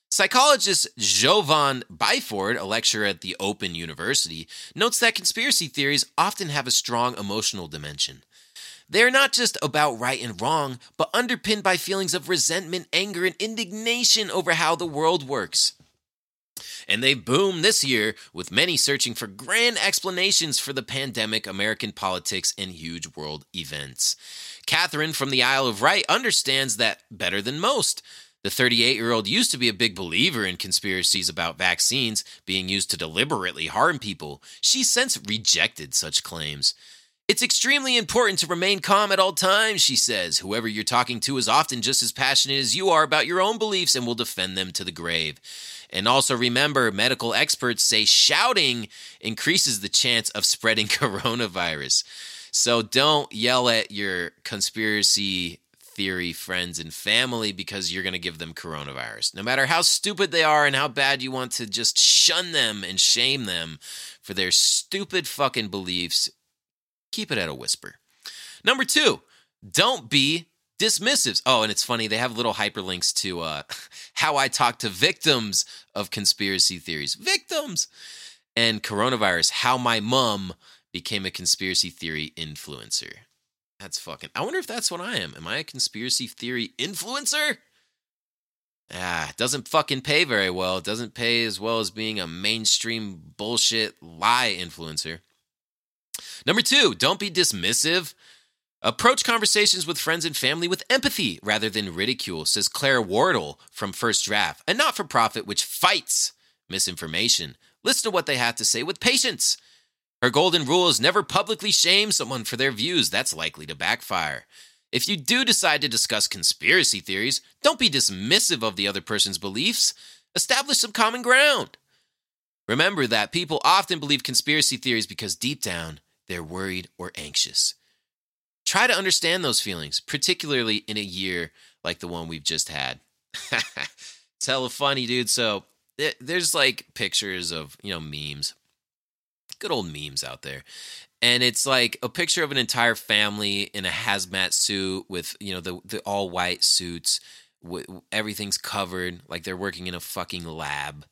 Psychologist Jovan Byford, a lecturer at the Open University, notes that conspiracy theories often have a strong emotional dimension. They're not just about right and wrong, but underpinned by feelings of resentment, anger, and indignation over how the world works. And they boom this year, with many searching for grand explanations for the pandemic, American politics, and huge world events. Catherine from the Isle of Wight understands that better than most. The 38-year-old used to be a big believer in conspiracies about vaccines being used to deliberately harm people. She's since rejected such claims. It's extremely important to remain calm at all times, she says. Whoever you're talking to is often just as passionate as you are about your own beliefs and will defend them to the grave. And also remember, medical experts say shouting increases the chance of spreading coronavirus. So don't yell at your conspiracy theory friends and family because you're going to give them coronavirus. No matter how stupid they are and how bad you want to just shun them and shame them for their stupid fucking beliefs, keep it at a whisper. Number 2, don't be dismissive. Oh, and it's funny. They have little hyperlinks to how I talk to victims of conspiracy theories. Victims! And coronavirus, how my mom became a conspiracy theory influencer. That's fucking... I wonder if that's what I am. Am I a conspiracy theory influencer? It doesn't fucking pay very well. It doesn't pay as well as being a mainstream bullshit lie influencer. Number 2, don't be dismissive. Approach conversations with friends and family with empathy rather than ridicule, says Claire Wardle from First Draft, a not-for-profit which fights misinformation. Listen to what they have to say with patience. Her golden rule is never publicly shame someone for their views. That's likely to backfire. If you do decide to discuss conspiracy theories, don't be dismissive of the other person's beliefs. Establish some common ground. Remember that people often believe conspiracy theories because deep down, they're worried or anxious. Try to understand those feelings, particularly in a year like the one we've just had. It's hella funny, dude. So there's like pictures of, memes. Good old memes out there. And it's like a picture of an entire family in a hazmat suit with, the all-white suits. Everything's covered. Like they're working in a fucking lab.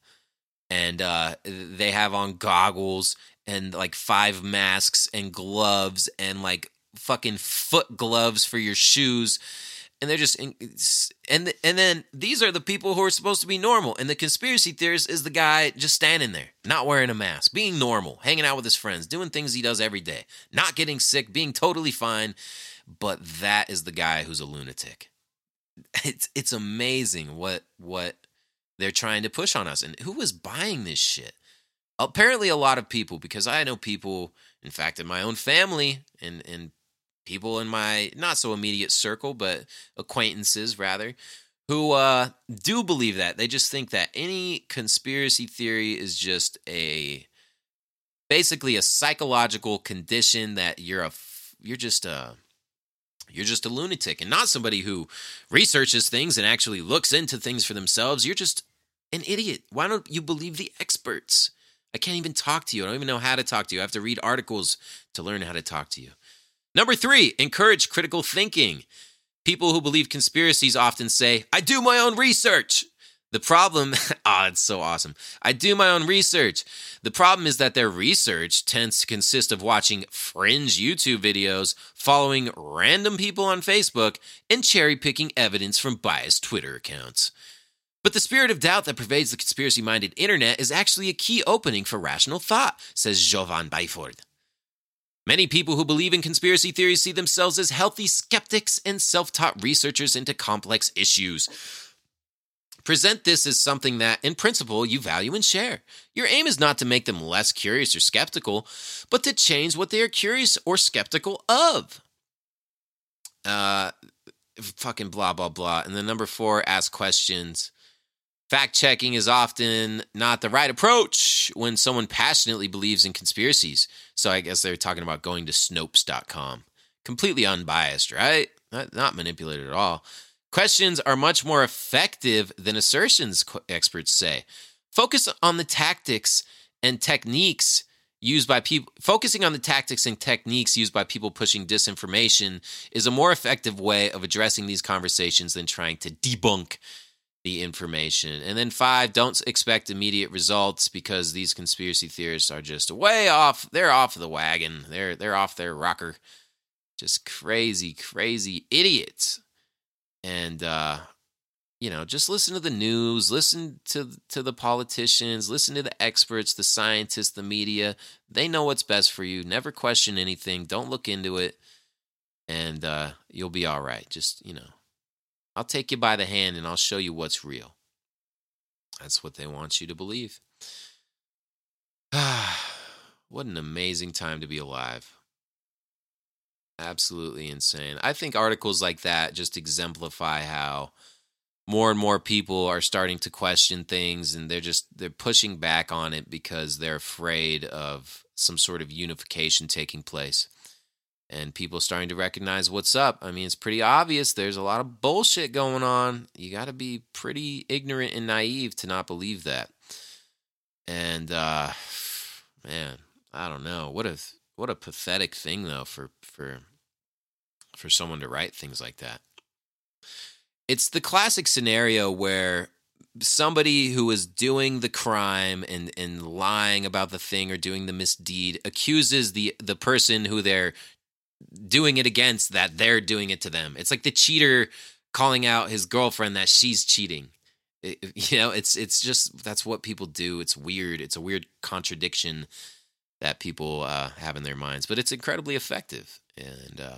And they have on goggles and like 5 masks and gloves and like fucking foot gloves for your shoes. and they're just and then these are the people who are supposed to be normal, and the conspiracy theorist is the guy just standing there, not wearing a mask, being normal, hanging out with his friends, doing things he does every day, not getting sick, being totally fine. But that is the guy who's a lunatic. It's amazing what they're trying to push on us. And who is buying this shit? Apparently a lot of people, because I know people, in fact, in my own family and people in my not so immediate circle, but acquaintances rather, who do believe that. They just think that any conspiracy theory is just basically a psychological condition that you're just a lunatic and not somebody who researches things and actually looks into things for themselves. You're just an idiot. Why don't you believe the experts? I can't even talk to you. I don't even know how to talk to you. I have to read articles to learn how to talk to you. Number 3, encourage critical thinking. People who believe conspiracies often say, I do my own research. The problem, it's so awesome. I do my own research. The problem is that their research tends to consist of watching fringe YouTube videos, following random people on Facebook, and cherry-picking evidence from biased Twitter accounts. But the spirit of doubt that pervades the conspiracy-minded internet is actually a key opening for rational thought, says Jovan Byford. Many people who believe in conspiracy theories see themselves as healthy skeptics and self-taught researchers into complex issues. Present this as something that, in principle, you value and share. Your aim is not to make them less curious or skeptical, but to change what they are curious or skeptical of. Fucking blah, blah, blah. And then number 4, ask questions. Fact-checking is often not the right approach when someone passionately believes in conspiracies. So I guess they're talking about going to Snopes.com. Completely unbiased, right? Not manipulated at all. Questions are much more effective than assertions, experts say. Focus on the tactics and techniques used by people. Focusing on the tactics and techniques used by people pushing disinformation is a more effective way of addressing these conversations than trying to debunk the information. And then 5, don't expect immediate results because these conspiracy theorists are just way off. They're off the wagon. They're off their rocker. Just crazy, crazy idiots. And, just listen to the news, listen to the politicians, listen to the experts, the scientists, the media. They know what's best for you. Never question anything. Don't look into it. And you'll be all right. Just, I'll take you by the hand and I'll show you what's real. That's what they want you to believe. What an amazing time to be alive. Absolutely insane. I think articles like that just exemplify how more and more people are starting to question things, and they're pushing back on it because they're afraid of some sort of unification taking place. And people starting to recognize what's up. I mean, it's pretty obvious. There's a lot of bullshit going on. You got to be pretty ignorant and naive to not believe that. And man, I don't know. What a pathetic thing, though, for someone to write things like that. It's the classic scenario where somebody who is doing the crime and lying about the thing or doing the misdeed accuses the person who they're doing it against that they're doing it to them. It's like the cheater calling out his girlfriend that she's cheating. It's just, that's what people do. It's weird. It's a weird contradiction that people have in their minds, but it's incredibly effective, and a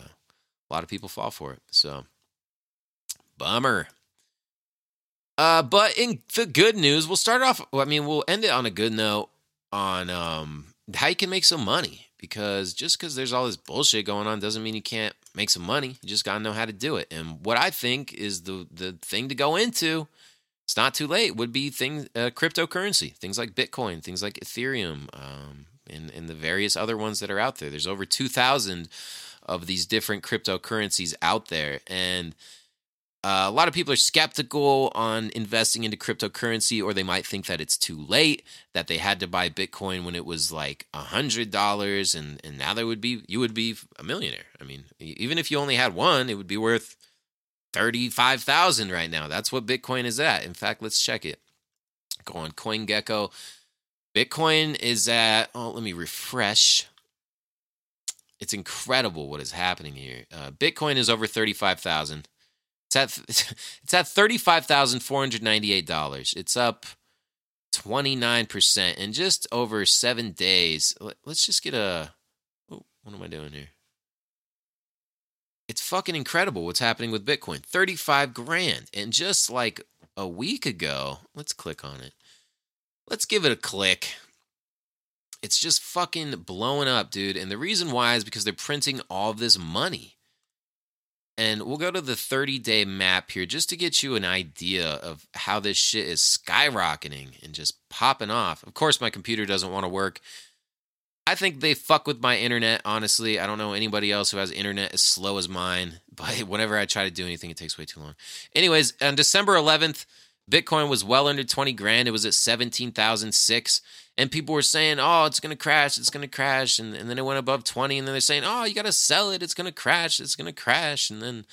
lot of people fall for it. So, bummer. But in the good news, we'll end it on a good note on how you can make some money, because just because there's all this bullshit going on doesn't mean you can't make some money. You just got to know how to do it. And what I think is the thing to go into, it's not too late, would be things, cryptocurrency, things like Bitcoin, things like Ethereum, and the various other ones that are out there. There's over 2,000 of these different cryptocurrencies out there. And a lot of people are skeptical on investing into cryptocurrency, or they might think that it's too late, that they had to buy Bitcoin when it was like $100, and now you would be a millionaire. I mean, even if you only had one, it would be worth $35,000 right now. That's what Bitcoin is at. In fact, let's check it. Go on CoinGecko. Bitcoin is at, let me refresh. It's incredible what is happening here. Bitcoin is over $35,000. It's It's at $35,498. It's up 29% in just over 7 days. Let's just get a... Oh, what am I doing here? It's fucking incredible what's happening with Bitcoin. 35 grand. And just like a week ago... Let's click on it. Let's give it a click. It's just fucking blowing up, dude. And the reason why is because they're printing all this money. And we'll go to the 30-day map here just to get you an idea of how this shit is skyrocketing and just popping off. Of course, my computer doesn't want to work. I think they fuck with my internet, honestly. I don't know anybody else who has internet as slow as mine. But whenever I try to do anything, it takes way too long. Anyways, on December 11th, Bitcoin was well under 20 grand. It was at 17,006. And people were saying, oh, it's going to crash. It's going to crash. And then it went above 20. And then they're saying, oh, you got to sell it. It's going to crash. It's going to crash. And then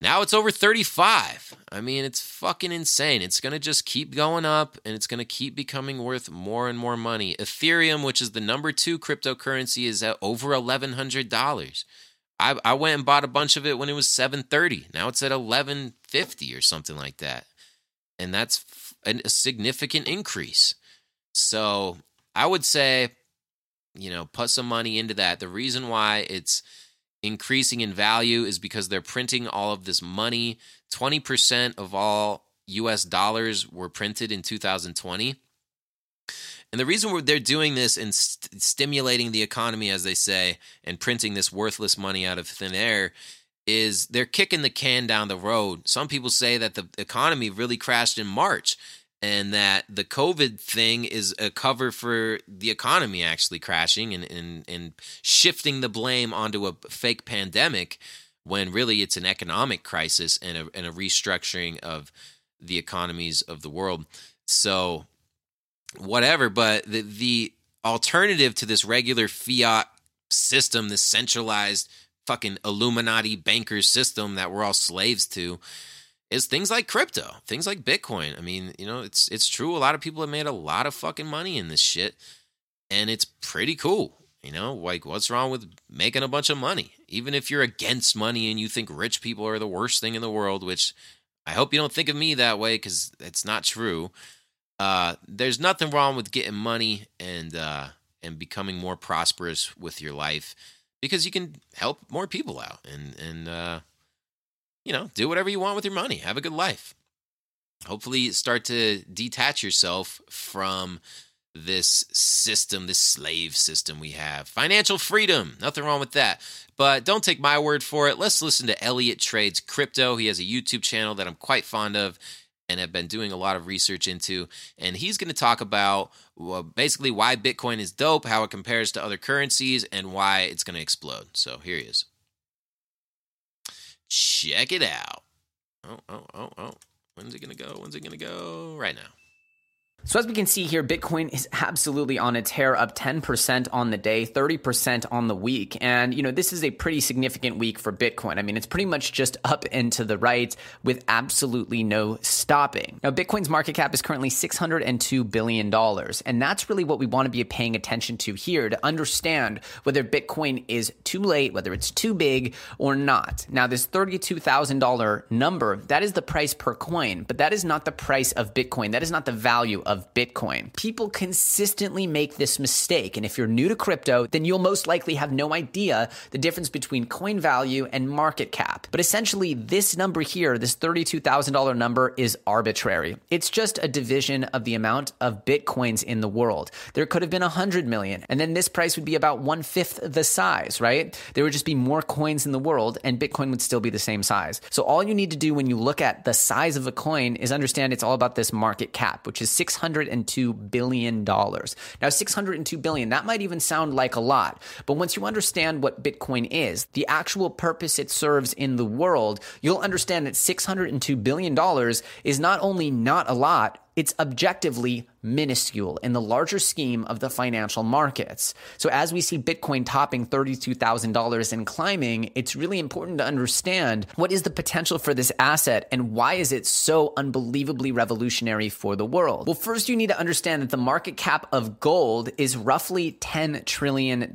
now it's over 35. I mean, it's fucking insane. It's going to just keep going up. And it's going to keep becoming worth more and more money. Ethereum, which is the number 2 cryptocurrency, is at over $1,100. I went and bought a bunch of it when it was $730. Now it's at $1,150 or something like that. And that's a significant increase. So I would say, you know, put some money into that. The reason why it's increasing in value is because they're printing all of this money. 20% of all U.S. dollars were printed in 2020. And the reason they're doing this and stimulating the economy, as they say, and printing this worthless money out of thin air is they're kicking the can down the road. Some people say that the economy really crashed in March and that the COVID thing is a cover for the economy actually crashing and shifting the blame onto a fake pandemic when really it's an economic crisis and a restructuring of the economies of the world. So whatever, but the alternative to this regular fiat system, this centralized fucking Illuminati banker system that we're all slaves to is things like crypto, things like Bitcoin. I mean, you know, it's true. A lot of people have made a lot of fucking money in this shit, and it's pretty cool. You know, like what's wrong with making a bunch of money? Even if you're against money and you think rich people are the worst thing in the world, which I hope you don't think of me that way because it's not true. There's nothing wrong with getting money and becoming more prosperous with your life because you can help more people out and you know, do whatever you want with your money. Have a good life. Hopefully start to detach yourself from this system, this slave system we have. Financial freedom. Nothing wrong with that. But don't take my word for it. Let's listen to Elliot Trades Crypto. He has a YouTube channel that I'm quite fond of and have been doing a lot of research into. And he's going to talk about basically why Bitcoin is dope, how it compares to other currencies, and why it's going to explode. So here he is. Check it out. Oh. When's it going to go? Right now. So as we can see here, Bitcoin is absolutely on a tear, up 10% on the day, 30% on the week. And, you know, this is a pretty significant week for Bitcoin. I mean, it's pretty much just up and to the right with absolutely no stopping. Now, Bitcoin's market cap is currently $602 billion. And that's really what we want to be paying attention to here to understand whether Bitcoin is too late, whether it's too big or not. Now, this $32,000 number, that is the price per coin, but that is not the price of Bitcoin. That is not the value of Bitcoin. People consistently make this mistake. And if you're new to crypto, then you'll most likely have no idea the difference between coin value and market cap. But essentially, this number here, this $32,000 number is arbitrary. It's just a division of the amount of Bitcoins in the world. There could have been 100 million, and then this price would be about 1/5 the size, right? There would just be more coins in the world, and Bitcoin would still be the same size. So all you need to do when you look at the size of a coin is understand it's all about this market cap, which is $602 billion. Now, $602 billion, that might even sound like a lot. But once you understand what Bitcoin is, the actual purpose it serves in the world, you'll understand that $602 billion is not only not a lot, it's objectively minuscule in the larger scheme of the financial markets. So as we see Bitcoin topping $32,000 and climbing, it's really important to understand what is the potential for this asset and why is it so unbelievably revolutionary for the world? Well, first you need to understand that the market cap of gold is roughly $10 trillion.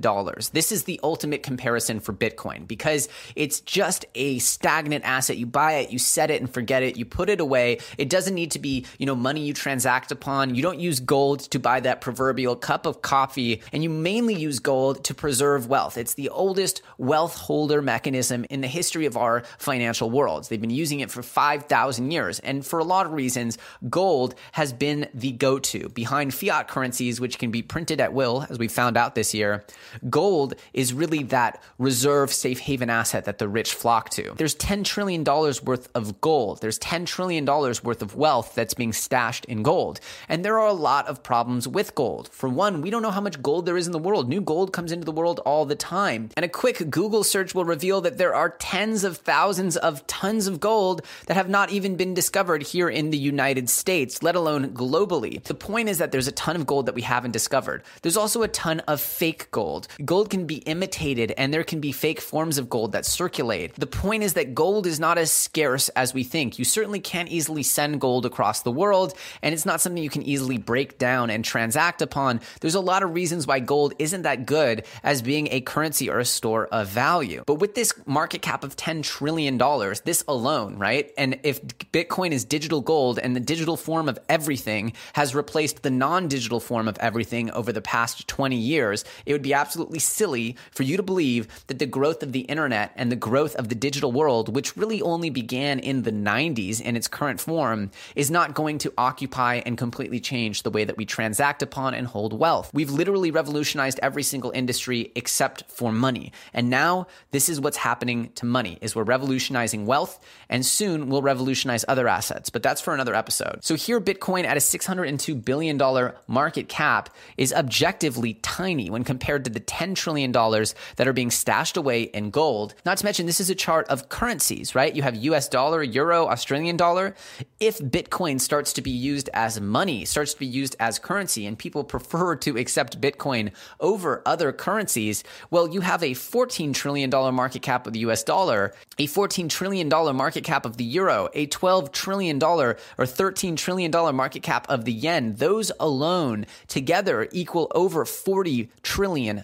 This is the ultimate comparison for Bitcoin because it's just a stagnant asset. You buy it, you set it and forget it, you put it away. It doesn't need to be, money you transact upon. You don't use gold to buy that proverbial cup of coffee, and you mainly use gold to preserve wealth. It's the oldest wealth holder mechanism in the history of our financial worlds. They've been using it for 5,000 years. And for a lot of reasons, gold has been the go-to. Behind fiat currencies, which can be printed at will, as we found out this year, gold is really that reserve safe haven asset that the rich flock to. There's $10 trillion worth of gold. There's $10 trillion worth of wealth that's being stashed in gold. And there are a lot of problems with gold. For one, we don't know how much gold there is in the world. New gold comes into the world all the time. And a quick Google search will reveal that there are tens of thousands of tons of gold that have not even been discovered here in the United States, let alone globally. The point is that there's a ton of gold that we haven't discovered. There's also a ton of fake gold. Gold can be imitated and there can be fake forms of gold that circulate. The point is that gold is not as scarce as we think. You certainly can't easily send gold across the world, and it's not something you can easily break down and transact upon. There's a lot of reasons why gold isn't that good as being a currency or a store of value. But with this market cap of $10 trillion, this alone, right? And if Bitcoin is digital gold and the digital form of everything has replaced the non-digital form of everything over the past 20 years, it would be absolutely silly for you to believe that the growth of the internet and the growth of the digital world, which really only began in the 90s in its current form, is not going to occupy and completely change the way that we transact upon and hold wealth. We've literally revolutionized every single industry except for money. And now this is what's happening to money, is we're revolutionizing wealth, and soon we'll revolutionize other assets. But that's for another episode. So here, Bitcoin at a $602 billion market cap is objectively tiny when compared to the $10 trillion that are being stashed away in gold. Not to mention, this is a chart of currencies, right? You have US dollar, euro, Australian dollar. If Bitcoin starts to be used as money, starts to be used as currency, and people prefer to accept Bitcoin over other currencies, well, you have a $14 trillion market cap of the US dollar, a $14 trillion market cap of the euro, a $12 trillion or $13 trillion market cap of the yen. Those alone together equal over $40 trillion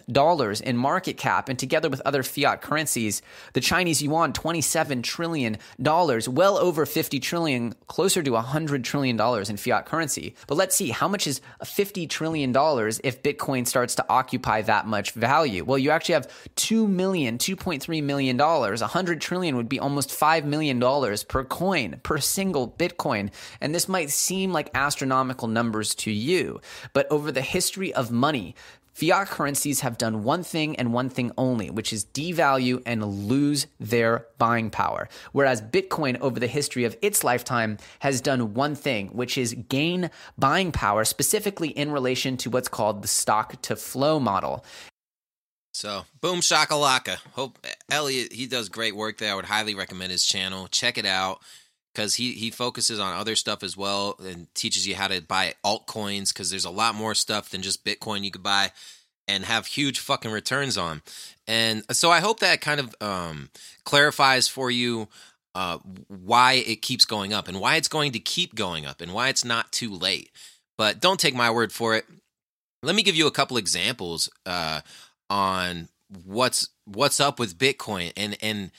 in market cap. And together with other fiat currencies, the Chinese yuan, $27 trillion, well over $50 trillion, closer to $100 trillion in fiat currency. But let's see, how much is $50 trillion if Bitcoin starts to occupy that much value? Well, you actually have $2.3 million. $100 trillion would be almost $5 million per coin, per single Bitcoin. And this might seem like astronomical numbers to you, but over the history of money, fiat currencies have done one thing and one thing only, which is devalue and lose their buying power. Whereas Bitcoin over the history of its lifetime has done one thing, which is gain buying power, specifically in relation to what's called the stock to flow model. So boom shakalaka. Hope Elliot, he does great work there. I would highly recommend his channel. Check it out, because he focuses on other stuff as well and teaches you how to buy altcoins, because there's a lot more stuff than just Bitcoin you could buy and have huge fucking returns on. And so I hope that kind of clarifies for you why it keeps going up and why it's going to keep going up and why it's not too late. But don't take my word for it. Let me give you a couple examples on what's up with Bitcoin. And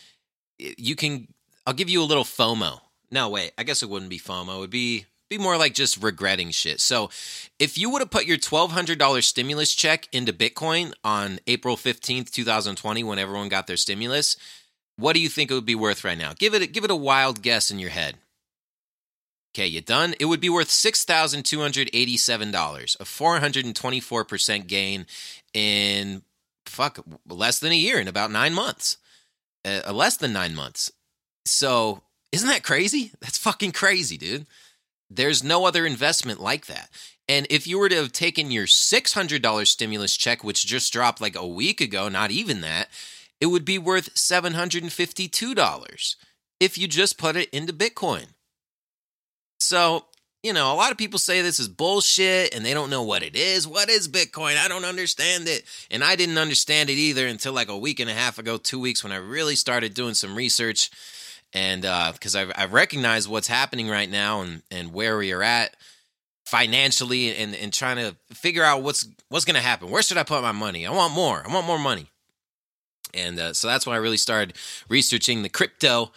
you can – I'll give you a little FOMO. No, wait, I guess it wouldn't be FOMO. It would be more like just regretting shit. So if you would have put your $1,200 stimulus check into Bitcoin on April 15th, 2020, when everyone got their stimulus, what do you think it would be worth right now? Give it a wild guess in your head. Okay, you done? It would be worth $6,287, a 424% gain in, less than a year, in about 9 months. Less than 9 months. So isn't that crazy? That's fucking crazy, dude. There's no other investment like that. And if you were to have taken your $600 stimulus check, which just dropped like a week ago, not even that, it would be worth $752 if you just put it into Bitcoin. So you know, a lot of people say this is bullshit and they don't know what it is. What is Bitcoin? I don't understand it. And I didn't understand it either until like a week and a half ago, 2 weeks, when I really started doing some research. And because I recognize what's happening right now and where we are at financially and trying to figure out what's going to happen. Where should I put my money? I want more. I want more money. And so that's when I really started researching the crypto.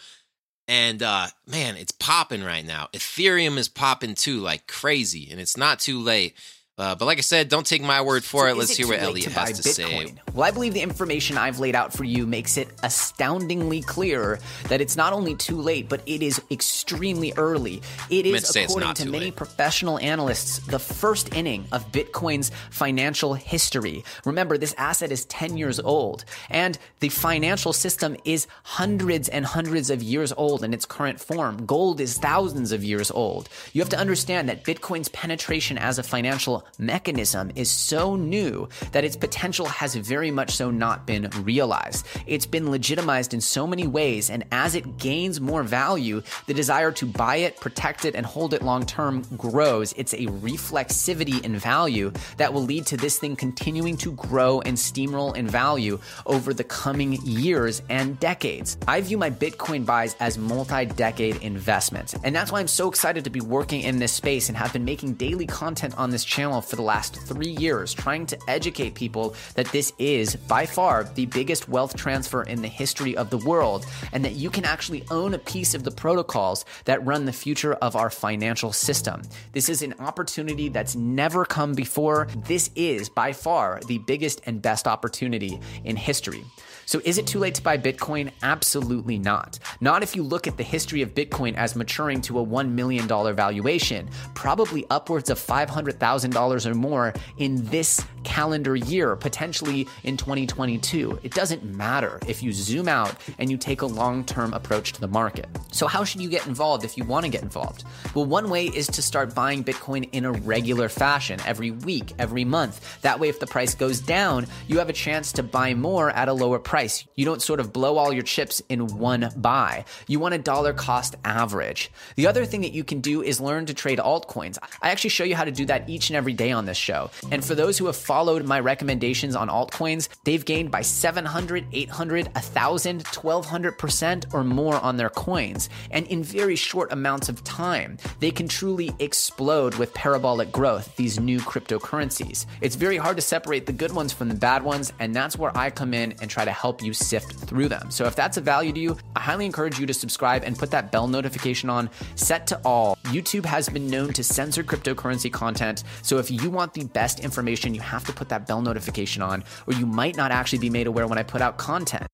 And man, it's popping right now. Ethereum is popping too, like crazy. And it's not too late. But like I said, don't take my word for it. Let's hear what Elliot has to say. Well, I believe the information I've laid out for you makes it astoundingly clear that it's not only too late, but it is extremely early. It is, according to many professional analysts, the first inning of Bitcoin's financial history. Remember, this asset is 10 years old, and the financial system is hundreds and hundreds of years old in its current form. Gold is thousands of years old. You have to understand that Bitcoin's penetration as a financial mechanism is so new that its potential has very much so not been realized. It's been legitimized in so many ways, and as it gains more value, the desire to buy it, protect it, and hold it long-term grows. It's a reflexivity in value that will lead to this thing continuing to grow and steamroll in value over the coming years and decades. I view my Bitcoin buys as multi-decade investments, and that's why I'm so excited to be working in this space and have been making daily content on this channel for the last 3 years, trying to educate people that this is by far the biggest wealth transfer in the history of the world, and that you can actually own a piece of the protocols that run the future of our financial system. This is an opportunity that's never come before. This is by far the biggest and best opportunity in history. So is it too late to buy Bitcoin? Absolutely not. Not if you look at the history of Bitcoin as maturing to a $1 million valuation, probably upwards of $500,000 or more in this calendar year, potentially in 2022. It doesn't matter if you zoom out and you take a long-term approach to the market. So how should you get involved if you want to get involved? Well, one way is to start buying Bitcoin in a regular fashion every week, every month. That way, if the price goes down, you have a chance to buy more at a lower price. You don't sort of blow all your chips in one buy. You want a dollar cost average. The other thing that you can do is learn to trade altcoins. I actually show you how to do that each and every day on this show. And for those who have followed my recommendations on altcoins, they've gained by 700, 800, 1,000, 1,200% or more on their coins. And in very short amounts of time, they can truly explode with parabolic growth, these new cryptocurrencies. It's very hard to separate the good ones from the bad ones. And that's where I come in and try to help you sift through them. So if that's of value to you, I highly encourage you to subscribe and put that bell notification on, set to all. YouTube has been known to censor cryptocurrency content. So if you want the best information, you have to put that bell notification on, or you might not actually be made aware when I put out content.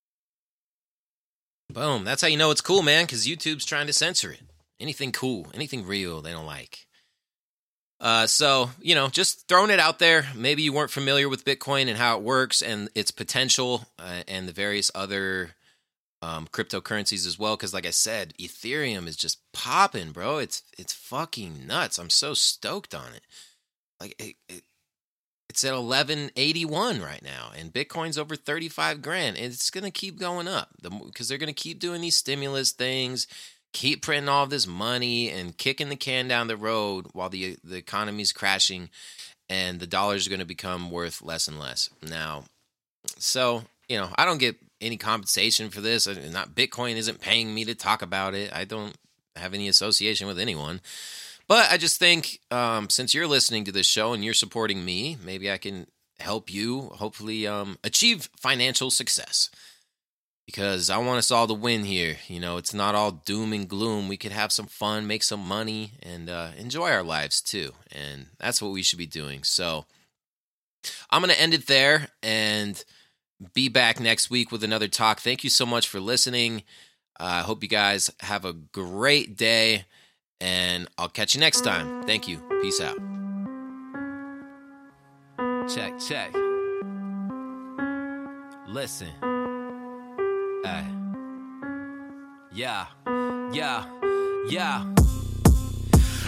Boom. That's how you know it's cool, man, because YouTube's trying to censor it. Anything cool, anything real, they don't like. So, you know, just throwing it out there. Maybe you weren't familiar with Bitcoin and how it works and its potential and the various other cryptocurrencies as well. Because like I said, Ethereum is just popping, bro. It's fucking nuts. I'm so stoked on it. Like it's at 1181 right now, and Bitcoin's over 35 grand. And it's going to keep going up because they're going to keep doing these stimulus things. Keep printing all this money and kicking the can down the road while the economy's crashing and the dollar's going to become worth less and less. Now, so, you know, I don't get any compensation for this. Bitcoin isn't paying me to talk about it. I don't have any association with anyone. But I just think since you're listening to this show and you're supporting me, maybe I can help you hopefully achieve financial success. Because I want us all to win here. You know, it's not all doom and gloom. We could have some fun, make some money, and enjoy our lives too. And that's what we should be doing. So I'm going to end it there and be back next week with another talk. Thank you so much for listening. I hope you guys have a great day, and I'll catch you next time. Thank you. Peace out. Check, check. Listen. Ay. Yeah, yeah, yeah.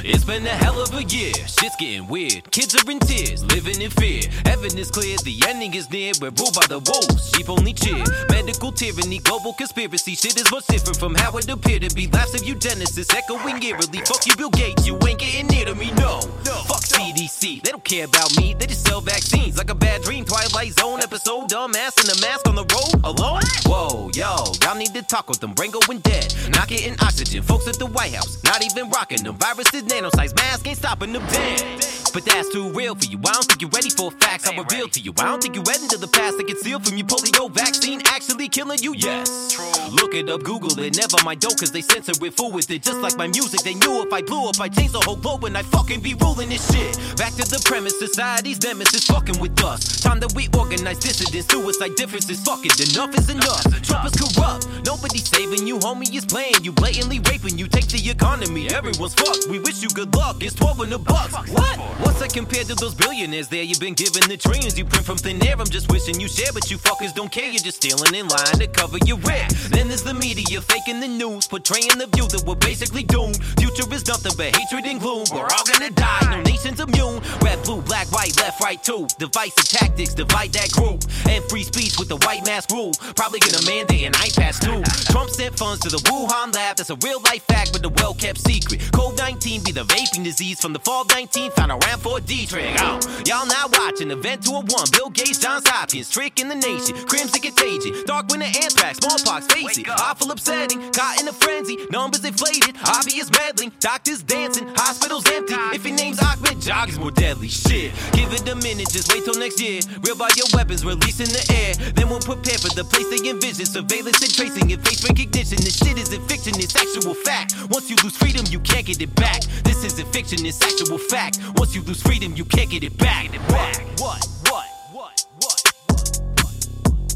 It's been a hell of a year, shit's getting weird. Kids are in tears, living in fear. Heaven is clear, the ending is near. We're ruled by the wolves, sheep only cheer. Medical tyranny, global conspiracy. Shit is much different from how it appeared to be. Laughs of eugenicists echoing eerily. Fuck you, Bill Gates, you ain't getting near to me, no. Fuck CDC, they don't care about me. They just sell vaccines like a bad dream. Twilight Zone episode, dumbass in a mask on the road alone. Whoa, yo, y'all need to talk with them. Rango and dead, not getting oxygen. Folks at the White House, not even rocking them. Viruses, nanosize, mask ain't stopping them. Damn. But that's too real for you. I don't think you're ready for facts I reveal to you. I don't think you're heading to the past that concealed from you. Polio vaccine actually killing you. Yes. True. Look it up, Google it. Never mind though, cause they censor it, fool with it. Just like my music, they knew if I blew up, I'd change the whole globe and I'd fucking be ruling this shit. Back to the premise, society's nemesis fucking with us. Time that we organize dissidents, suicide differences. Fuck it, enough is enough. Trump is corrupt. Nobody's saving you, homie is playing you. Blatantly raping you. Take the economy, everyone's fucked. We wish you good luck. It's 12 in the bucks. What? What's that compared to those billionaires there? You've been given the trillions you print from thin air. I'm just wishing you share, but you fuckers don't care. You're just stealing in line to cover your rent. Then there's the media faking the news, portraying the view that we're basically doomed. Future is nothing but hatred and gloom. We're all gonna die, no nation's immune. Red, blue, black, white, left, right, too. Divisive tactics divide that group. And free speech with the white mask rule. Probably gonna mandate an iPass too. Trump sent funds to the Wuhan lab. That's a real life fact, but a well kept secret. COVID-19 be the vaping disease from the fall 19 found around for a D-Trick. Oh, y'all now watching Event 201. Bill Gates, Johns Hopkins, tricking the nation. Crimson contagion, dark winter anthrax, smallpox, face it. Awful upsetting, caught in a frenzy. Numbers inflated, obvious meddling. Doctors dancing, hospitals empty. If your name's Ahmed, jog is more deadly shit. Give it a minute, just wait till next year. Real bioweapons released in the air. Then we'll prepare for the place they envision. Surveillance and tracing and face recognition. This shit isn't fiction, it's actual fact. Once you lose freedom, you can't get it back. This isn't fiction, it's actual fact. Once you lose freedom, you can't get it back. What?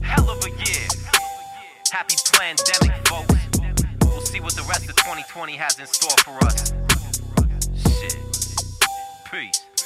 Hell of a year. Happy pandemic, folks. We'll see what the rest of 2020 has in store for us. Shit. Peace.